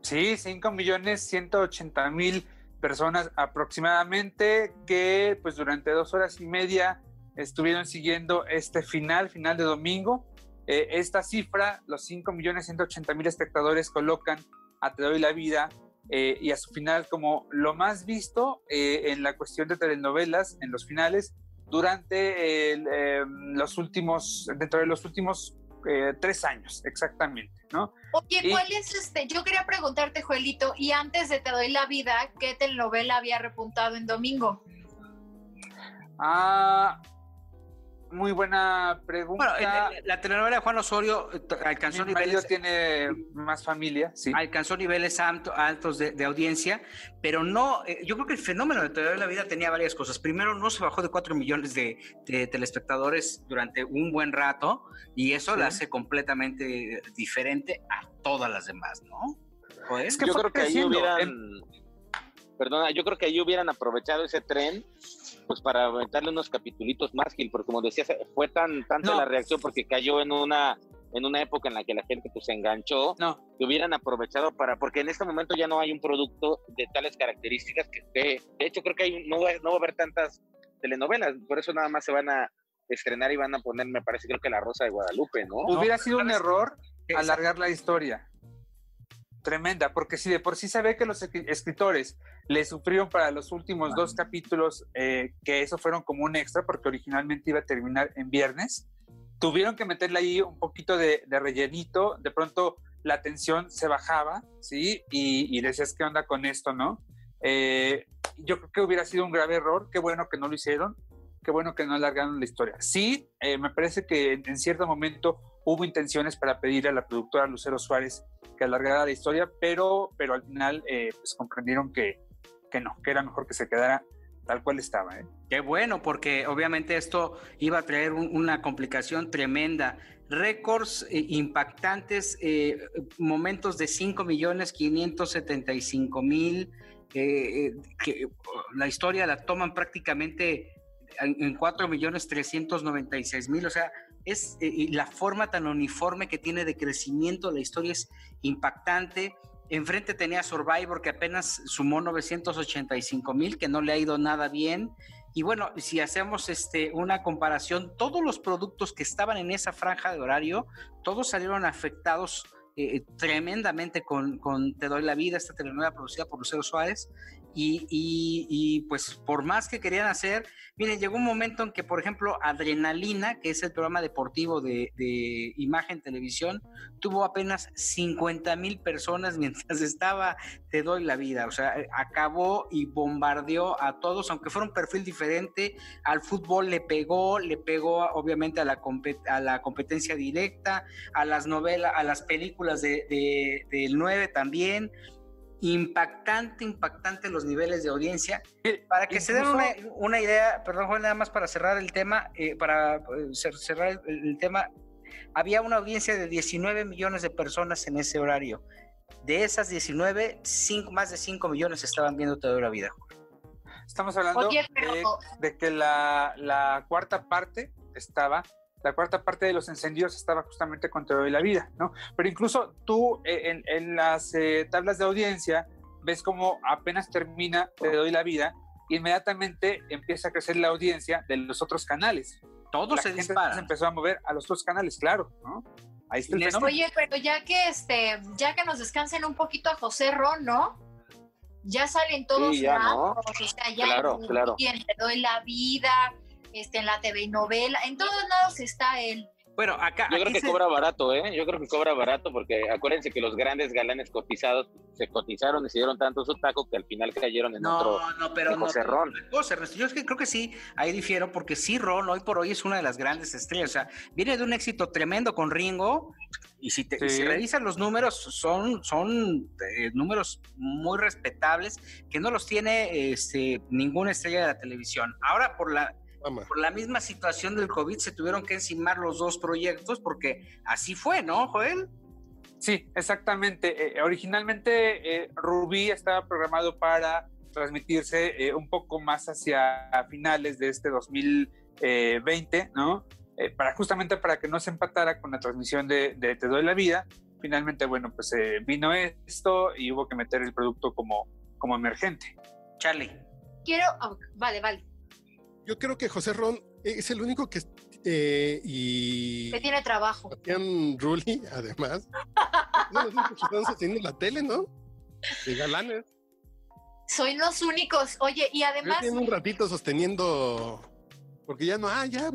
Sí, 5,180,000 personas aproximadamente que pues durante 2 horas y media estuvieron siguiendo este final de domingo. Esta cifra, los 5,180,000 espectadores, colocan a Te Doy la Vida y a su final como lo más visto en la cuestión de telenovelas, en los finales, durante dentro de los últimos 3 años, exactamente, ¿no? Oye, ¿cuál es Yo quería preguntarte, Joelito, y antes de Te Doy la Vida, ¿qué telenovela había repuntado en domingo? Muy buena pregunta. Bueno, la telenovela de Juan Osorio alcanzó niveles... tiene más familia, sí. Alcanzó niveles altos de audiencia, pero no... yo creo que el fenómeno de Te Doy la Vida tenía varias cosas. Primero, no se bajó de 4 millones de telespectadores durante un buen rato, y eso la hace completamente diferente a todas las demás, ¿no? Pues, es que yo creo que ahí hubieran... Perdona, yo creo que ahí hubieran aprovechado ese tren pues para aumentarle unos capitulitos más, Gil, porque como decías, fue tanta la reacción porque cayó en una época en la que la gente pues se enganchó, que hubieran aprovechado porque en este momento ya no hay un producto de tales características que esté. De hecho, creo que no va a haber tantas telenovelas, por eso nada más se van a estrenar y van a poner, me parece, creo que La Rosa de Guadalupe, ¿no? Hubiera sido un error alargar la historia. Tremenda, porque si de por sí se ve que los escritores le sufrieron para los últimos dos capítulos, que eso fueron como un extra, porque originalmente iba a terminar en viernes, tuvieron que meterle ahí un poquito de rellenito, de pronto la tensión se bajaba, ¿sí? Y decías, ¿qué onda con esto, no? Yo creo que hubiera sido un grave error, qué bueno que no lo hicieron, qué bueno que no alargaron la historia. Sí, me parece que en cierto momento hubo intenciones para pedirle a la productora Lucero Suárez que alargara la historia, pero al final pues comprendieron que no, que era mejor que se quedara tal cual estaba, ¿eh? Qué bueno, porque obviamente esto iba a traer una complicación tremenda. Récords impactantes, momentos de 5.575.000, que la historia la toman prácticamente en 4.396.000, o sea, es la forma tan uniforme que tiene de crecimiento, la historia es impactante. Enfrente tenía Survivor, que apenas sumó 985.000, que no le ha ido nada bien. Y bueno, si hacemos una comparación, todos los productos que estaban en esa franja de horario, todos salieron afectados tremendamente con Te doy la vida, esta telenovela producida por Lucero Suárez, y pues por más que querían hacer, miren, llegó un momento en que, por ejemplo, Adrenalina, que es el programa deportivo de Imagen Televisión, tuvo apenas 50.000 personas mientras estaba Te doy la vida, o sea, acabó y bombardeó a todos, aunque fuera un perfil diferente. Al fútbol le pegó obviamente a la competencia directa, a las novelas, a las películas del 9 también. Impactante los niveles de audiencia. Para que se den una idea, perdón Juan, nada más para cerrar el tema, había una audiencia de 19 millones de personas en ese horario. De esas 19, más de 5 millones estaban viendo Te doy la vida. Estamos hablando de que la cuarta parte estaba... La cuarta parte de los encendidos estaba justamente con Te doy la vida, ¿no? Pero incluso tú en las tablas de audiencia ves cómo apenas termina Te doy la vida, inmediatamente empieza a crecer la audiencia de los otros canales. Todo la se gente dispara. Se empezó a mover a los otros canales, claro, ¿no? Ahí está el fenómeno. Oye, pero ya que nos descansen un poquito a José Ron, ¿no? Ya salen todos, sí, ya, ¿no? Ya claro. Te doy la vida. En la TV novela, en todos lados está él. Bueno, acá. Yo creo que cobra barato, ¿eh? Yo creo que cobra barato porque acuérdense que los grandes galanes cotizados se cotizaron y se dieron tanto su taco que al final cayeron en otro. No, pero no. Ron. Yo es que creo que sí, ahí difiero, porque sí, Ron hoy por hoy es una de las grandes estrellas. O sea, viene de un éxito tremendo con Ringo. Y si revisan los números, son números muy respetables que no los tiene ninguna estrella de la televisión. Ahora, por la misma situación del COVID se tuvieron que encimar los dos proyectos, porque así fue, ¿no, Joel? Sí, exactamente. Originalmente Rubí estaba programado para transmitirse un poco más hacia finales de este 2020, ¿no? Para que no se empatara con la transmisión de Te doy la vida. Finalmente, bueno, pues vino esto y hubo que meter el producto como emergente. Charlie. Vale. Yo creo que José Ron es el único que... que tiene trabajo. Sebastián Rulli, además. No, los únicos que están sosteniendo la tele, ¿no? De galanes. Soy los únicos. Oye, y además... Tienen un ratito sosteniendo... Porque ya no hay, ya.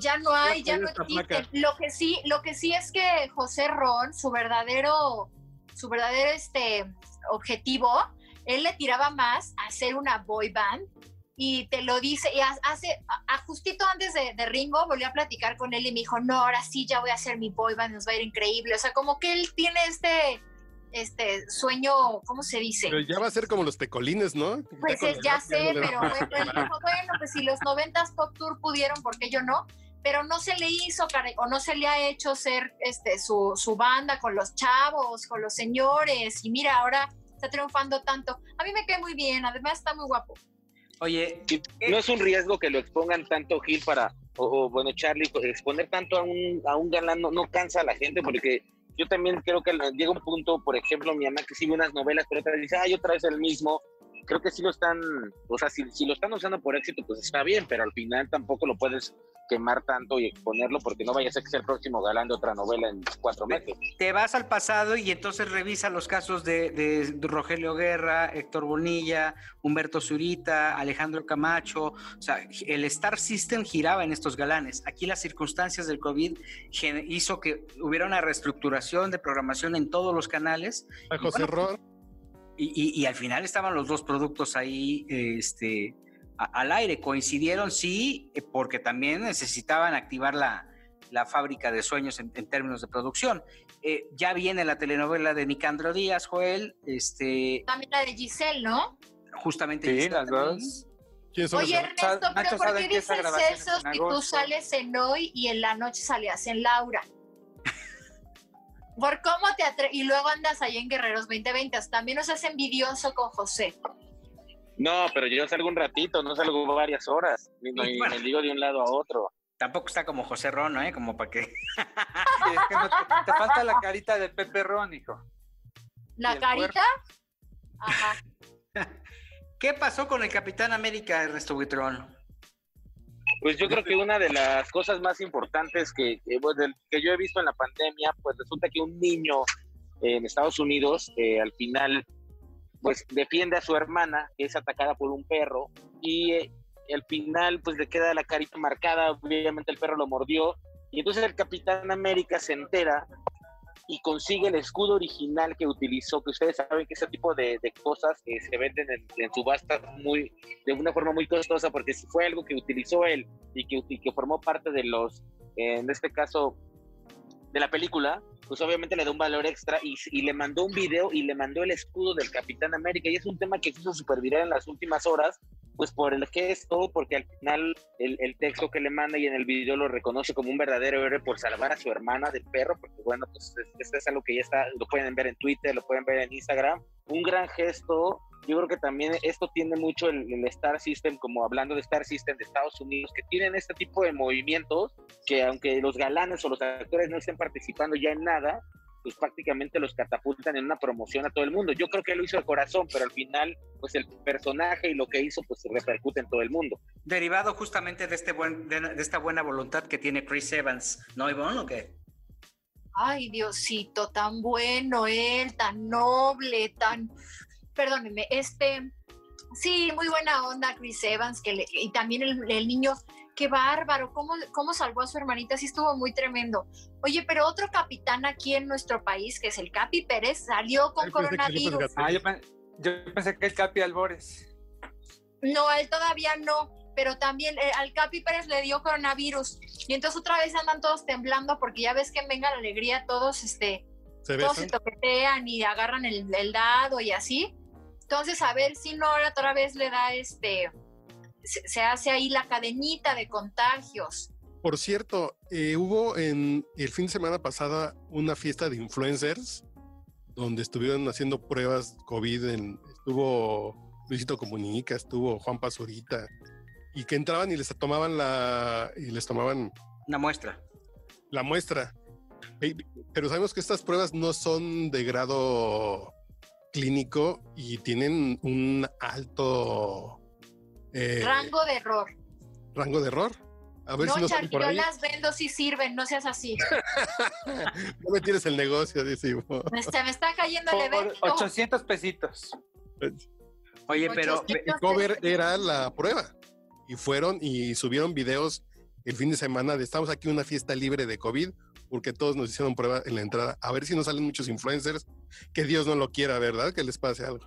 Ya no hay, ya no existen. Lo que sí es que José Ron, su verdadero objetivo, él le tiraba más a hacer una boy band. Y te lo dice, y hace, justito antes de Ringo, volví a platicar con él y me dijo, no, ahora sí ya voy a hacer mi boy band, nos va a ir increíble. O sea, como que él tiene este sueño, ¿cómo se dice? Pero ya va a ser como los tecolines, ¿no? Pues pero bueno, pues si los 90s Pop Tour pudieron, ¿por qué yo no? Pero no se le hizo, o no se le ha hecho ser su banda con los chavos, con los señores, y mira, ahora está triunfando tanto. A mí me cae muy bien, además está muy guapo. Oye, ¿no es un riesgo que lo expongan tanto, Gil, bueno, Charlie, pues, exponer tanto a un galán no cansa a la gente? Porque yo también creo que llega un punto, por ejemplo, mi mamá que sigue unas novelas, pero otra vez dice, otra vez el mismo. Creo que sí lo están, o sea, si lo están usando por éxito, pues está bien, pero al final tampoco lo puedes quemar tanto y exponerlo, porque no vayas a ser el próximo galán de otra novela en 4 meses. Te vas al pasado y entonces revisa los casos de Rogelio Guerra, Héctor Bonilla, Humberto Zurita, Alejandro Camacho. O sea, el Star System giraba en estos galanes. Aquí las circunstancias del COVID hizo que hubiera una reestructuración de programación en todos los canales. Y al final estaban los dos productos ahí al aire. Coincidieron, sí, porque también necesitaban activar la fábrica de sueños en términos de producción. Ya viene la telenovela de Nicandro Díaz, Joel. También la de Giselle, ¿no? Justamente. Sí, Giselle, las dos. Oye, Ernesto, ¿pero por qué dices eso si tú sales en hoy y en la noche salías en Laura? ¿Por cómo te atreves? Y luego andas ahí en Guerreros 2020. También nos hace envidioso con José. No, pero yo salgo un ratito, no salgo varias horas. Bueno, me digo de un lado a otro. Tampoco está como José Ron, ¿eh? Como para que... Es que no, te falta la carita de Pepe Ron, hijo. ¿La carita? Cuerpo. Ajá. ¿Qué pasó con el Capitán América, Ernesto Buitrón? Pues yo creo que una de las cosas más importantes que yo he visto en la pandemia, pues resulta que un niño en Estados Unidos, al final, pues defiende a su hermana, que es atacada por un perro, y al final pues le queda la carita marcada, obviamente el perro lo mordió, y entonces el Capitán América se entera y consigue el escudo original que utilizó, que ustedes saben que ese tipo de cosas que se venden en subastas de una forma muy costosa, porque si fue algo que utilizó él y que formó parte de los, en este caso, de la película, pues obviamente le da un valor extra y le mandó un video y le mandó el escudo del Capitán América, y es un tema que se hizo súper viral en las últimas horas, pues por el gesto, porque al final el texto que le manda y en el video lo reconoce como un verdadero héroe por salvar a su hermana del perro, porque bueno, pues esto es algo que ya está, lo pueden ver en Twitter, lo pueden ver en Instagram, un gran gesto. Yo creo que también esto tiene mucho el Star System, como hablando de Star System de Estados Unidos, que tienen este tipo de movimientos, que aunque los galanes o los actores no estén participando ya en nada, pues prácticamente los catapultan en una promoción a todo el mundo. Yo creo que lo hizo de corazón, pero al final, pues el personaje y lo que hizo, pues se repercute en todo el mundo. Derivado justamente de esta buena voluntad que tiene Chris Evans, ¿no, Ivonne, o qué? Ay, Diosito, tan bueno él, tan noble, tan... Perdónenme, sí, muy buena onda Chris Evans, y también el niño, qué bárbaro, cómo salvó a su hermanita, sí estuvo muy tremendo. Oye, pero otro capitán aquí en nuestro país, que es el Capi Pérez, salió con coronavirus. Yo pensé que el Capi Albores. No, él todavía no, pero también al Capi Pérez le dio coronavirus, y entonces otra vez andan todos temblando, porque ya ves que en Venga la Alegría todos, todos se toquetean y agarran el dado y así. Entonces, a ver si no, ahora otra vez le da se hace ahí la cadenita de contagios. Por cierto, hubo en el fin de semana pasada una fiesta de influencers donde estuvieron haciendo pruebas COVID, estuvo Luisito Comunica, estuvo Juan Pazurita, y que entraban y les tomaban la muestra. Pero sabemos que estas pruebas no son de grado clínico y tienen un alto rango de error. Rango de error. A ver, no, si no Charlie, yo las vendo si sirven, no seas así. No me tienes el negocio, dice Ivo. Me está cayendo el evento. 800 pesitos. Oye, pero el cover era la prueba. Y fueron y subieron videos el fin de semana de estamos aquí en una fiesta libre de COVID, porque todos nos hicieron prueba en la entrada. A ver si no salen muchos influencers, que Dios no lo quiera, ¿verdad? Que les pase algo.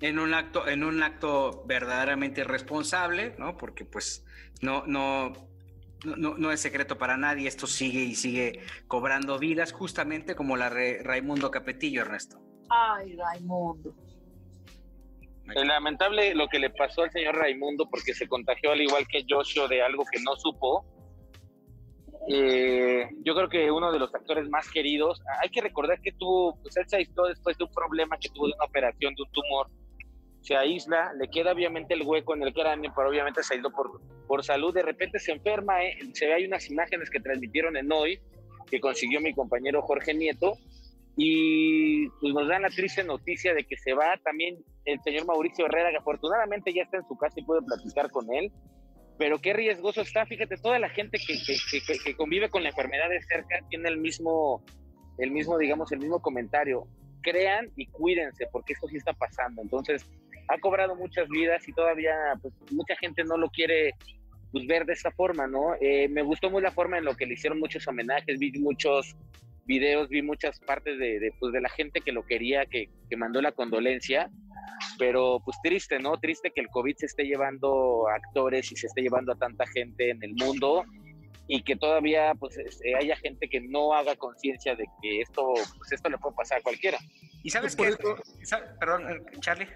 En un acto verdaderamente responsable, ¿no? Porque pues no es secreto para nadie, esto sigue y sigue cobrando vidas, justamente como la Raimundo Capetillo, Ernesto. Ay, Raimundo. Lamentable lo que le pasó al señor Raimundo, porque se contagió al igual que Joshua de algo que no supo. Yo creo que uno de los actores más queridos, hay que recordar que él se aisló después de un problema que tuvo de una operación de un tumor, se aísla, le queda obviamente el hueco en el cráneo, pero obviamente se aisló por salud, de repente se enferma, se ve, hay unas imágenes que transmitieron en Hoy, que consiguió mi compañero Jorge Nieto, y pues nos dan la triste noticia de que se va también el señor Mauricio Herrera, que afortunadamente ya está en su casa y pude platicar con él. pero qué riesgoso está. Fíjate, toda la gente que convive con la enfermedad de cerca tiene el mismo comentario. Crean y cuídense, porque esto sí está pasando. Entonces, ha cobrado muchas vidas y todavía pues, mucha gente no lo quiere pues, ver de esta forma, ¿no? Me gustó muy la forma en la que le hicieron muchos homenajes, vi muchos videos, vi muchas partes de la gente que lo quería, que mandó la condolencia, pero pues triste, ¿no? Triste que el COVID se esté llevando a actores y se esté llevando a tanta gente en el mundo y que todavía pues haya gente que no haga conciencia de que esto le puede pasar a cualquiera. ¿Y sabes qué? Perdón, Charlie.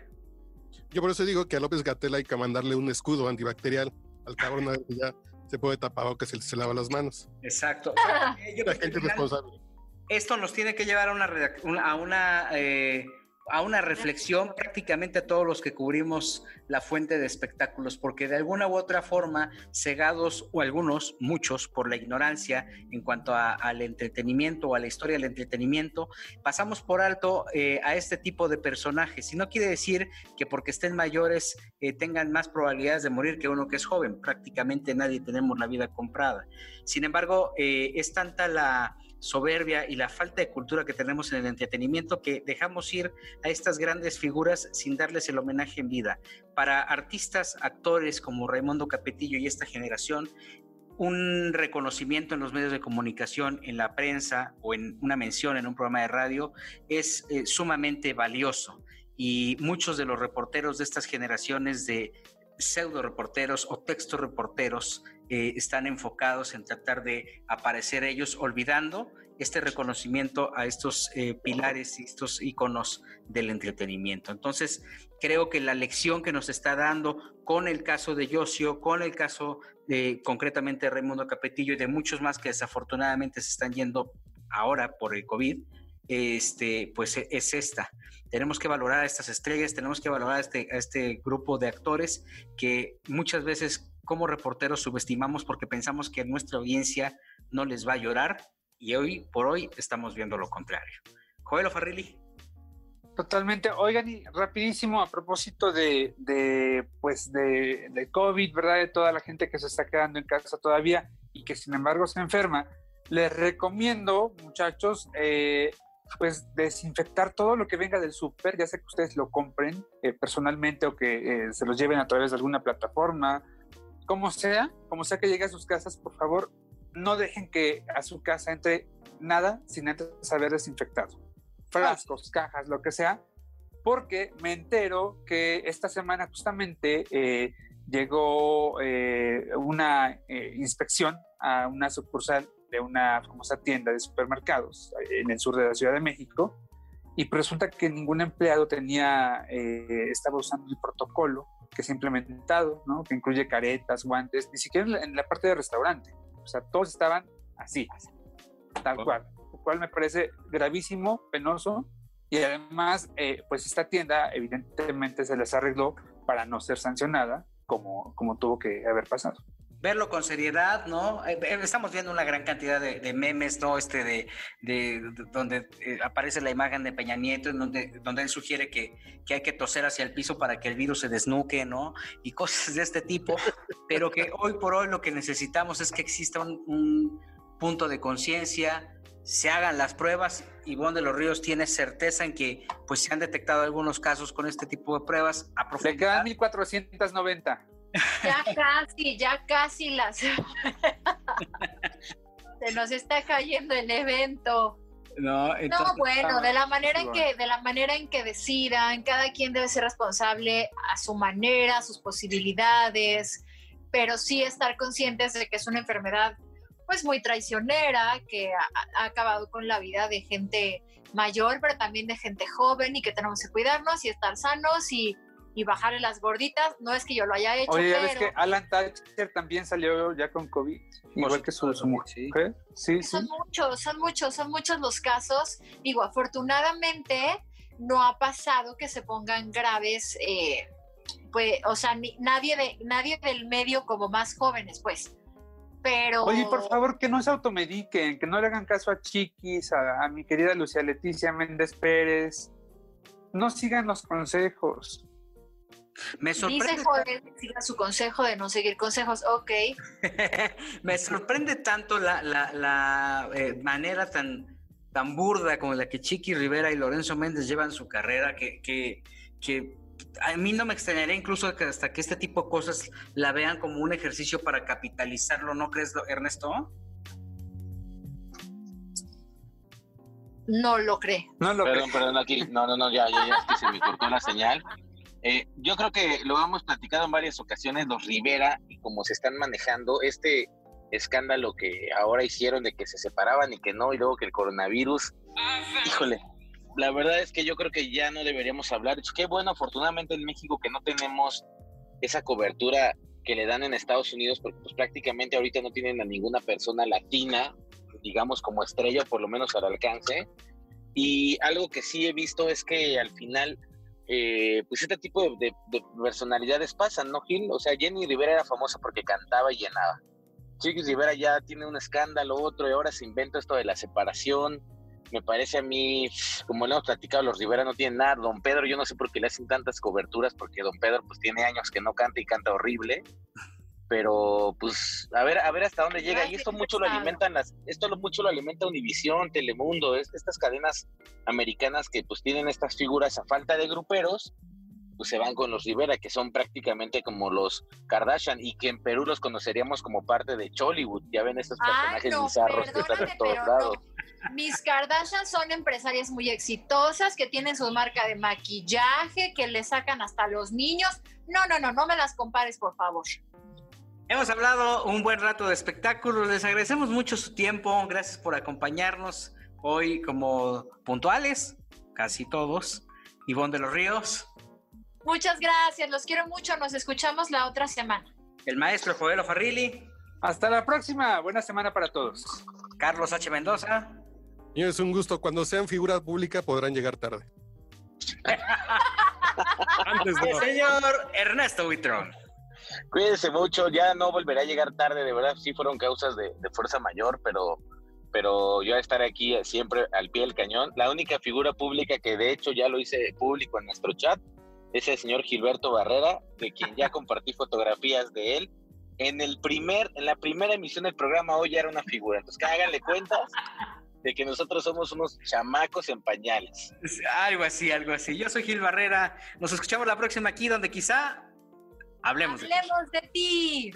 Yo por eso digo que a López-Gatell hay que mandarle un escudo antibacterial al cabrón que ya se puede tapar o que se lava las manos. Exacto. La gente responsable. Esto nos tiene que llevar a una reflexión prácticamente a todos los que cubrimos la fuente de espectáculos, porque de alguna u otra forma, cegados o algunos, muchos, por la ignorancia en cuanto al entretenimiento o a la historia del entretenimiento, pasamos por alto a este tipo de personajes, y no quiere decir que porque estén mayores tengan más probabilidades de morir que uno que es joven. Prácticamente nadie tenemos la vida comprada. Sin embargo, es tanta la soberbia y la falta de cultura que tenemos en el entretenimiento que dejamos ir a estas grandes figuras sin darles el homenaje en vida. Para artistas, actores como Raimundo Capetillo y esta generación, un reconocimiento en los medios de comunicación, en la prensa o en una mención en un programa de radio es sumamente valioso, y muchos de los reporteros de estas generaciones de pseudo reporteros o texto reporteros están enfocados en tratar de aparecer ellos, olvidando este reconocimiento a estos pilares y estos íconos del entretenimiento. Entonces, creo que la lección que nos está dando con el caso de Yosio, con el caso concretamente de Raimundo Capetillo y de muchos más que desafortunadamente se están yendo ahora por el COVID, pues es esta. Tenemos que valorar a estas estrellas, tenemos que valorar a este grupo de actores que muchas veces como reporteros subestimamos porque pensamos que nuestra audiencia no les va a llorar, y hoy por hoy estamos viendo lo contrario. Joel O'Farrill. Totalmente. Oigan, y rapidísimo a propósito de COVID, ¿verdad? De toda la gente que se está quedando en casa todavía y que sin embargo se enferma, les recomiendo, muchachos, pues desinfectar todo lo que venga del súper, ya sea que ustedes lo compren personalmente o que se los lleven a través de alguna plataforma, como sea que llegue a sus casas. Por favor, no dejen que a su casa entre nada sin antes haber desinfectado frascos, cajas, lo que sea, porque me entero que esta semana justamente llegó una inspección a una sucursal de una famosa tienda de supermercados en el sur de la Ciudad de México, y resulta que ningún empleado estaba usando el protocolo que se ha implementado, ¿no? Que incluye caretas, guantes, ni siquiera en la parte de restaurante. O sea, todos estaban así tal cual, lo cual me parece gravísimo, penoso, y además, pues esta tienda evidentemente se les arregló para no ser sancionada como tuvo que haber pasado. Verlo con seriedad, ¿no? Estamos viendo una gran cantidad de memes, ¿no? Donde aparece la imagen de Peña Nieto, donde él sugiere que hay que toser hacia el piso para que el virus se desnuque, ¿no? Y cosas de este tipo, pero que hoy por hoy lo que necesitamos es que exista un punto de conciencia, se hagan las pruebas. Ivonne de los Ríos tiene certeza en que pues se han detectado algunos casos con este tipo de pruebas a profundidad. Le quedan 1490. Ya casi las se nos está cayendo el evento. De la manera en que decidan, cada quien debe ser responsable a su manera, a sus posibilidades, pero sí estar conscientes de que es una enfermedad pues muy traicionera, que ha acabado con la vida de gente mayor, pero también de gente joven, y que tenemos que cuidarnos y estar sanos y bajarle las gorditas. No es que yo lo haya hecho. Oye, pero... ¿ves que Alan Thatcher también salió ya con COVID? Igual que su mujer. Sí, son muchos los casos. Digo, afortunadamente no ha pasado que se pongan graves, pues, o sea, nadie del medio como más jóvenes, pues. Pero... Oye, por favor, que no se automediquen, que no le hagan caso a Chiquis, a mi querida Lucía Leticia Méndez Pérez. No sigan los consejos. Me sorprende. Dice Joel, siga su consejo de no seguir consejos, ok. Me sorprende tanto la manera tan burda como la que Chiqui Rivera y Lorenzo Méndez llevan su carrera, que a mí no me extrañaría incluso que hasta que este tipo de cosas la vean como un ejercicio para capitalizarlo, ¿no crees, Ernesto? No lo cree. Perdón, aquí. No, ya, es que se me cortó la señal. Yo creo que lo hemos platicado en varias ocasiones, los Rivera, y cómo se están manejando este escándalo que ahora hicieron de que se separaban y que no, y luego que el coronavirus. Híjole, la verdad es que yo creo que ya no deberíamos hablar. Es que bueno, afortunadamente en México que no tenemos esa cobertura que le dan en Estados Unidos, porque pues prácticamente ahorita no tienen a ninguna persona latina, digamos, como estrella, por lo menos al alcance. Y algo que sí he visto es que al final pues este tipo de personalidades pasan, ¿no, Gil? O sea, Jenny Rivera era famosa porque cantaba y llenaba. Chiqui Rivera ya tiene un escándalo, otro, y ahora se inventa esto de la separación. Me parece a mí, como lo hemos platicado, los Rivera no tienen nada. Don Pedro, yo no sé por qué le hacen tantas coberturas, porque Don Pedro pues tiene años que no canta y canta horrible. Pero pues a ver hasta dónde llega, y esto mucho lo alimentan mucho lo alimenta Univisión, Telemundo, estas cadenas americanas que pues tienen estas figuras a falta de gruperos, pues se van con los Rivera, que son prácticamente como los Kardashian, y que en Perú los conoceríamos como parte de Chollywood. Ya ven estos personajes bizarros que están en todos lados. No. Mis Kardashian son empresarias muy exitosas, que tienen su marca de maquillaje, que le sacan hasta los niños. No me las compares, por favor. Hemos hablado un buen rato de espectáculos, les agradecemos mucho su tiempo, gracias por acompañarnos hoy como puntuales, casi todos. Ivonne de los Ríos. Muchas gracias, los quiero mucho, nos escuchamos la otra semana. El maestro Joel O'Farrill. Hasta la próxima, buena semana para todos. Carlos H. Mendoza. Y es un gusto, cuando sean figura pública podrán llegar tarde. Antes no. El señor Ernesto Buitrón. Cuídense mucho, ya no volverá a llegar tarde, de verdad, sí fueron causas de fuerza mayor, pero yo estaré aquí siempre al pie del cañón. La única figura pública que de hecho ya lo hice público en nuestro chat es el señor Gilberto Barrera, de quien ya compartí fotografías de él. En la primera emisión del programa hoy ya era una figura, entonces háganle cuentas de que nosotros somos unos chamacos en pañales. Algo así. Yo soy Gil Barrera, nos escuchamos la próxima aquí donde quizá... Hablemos de ti.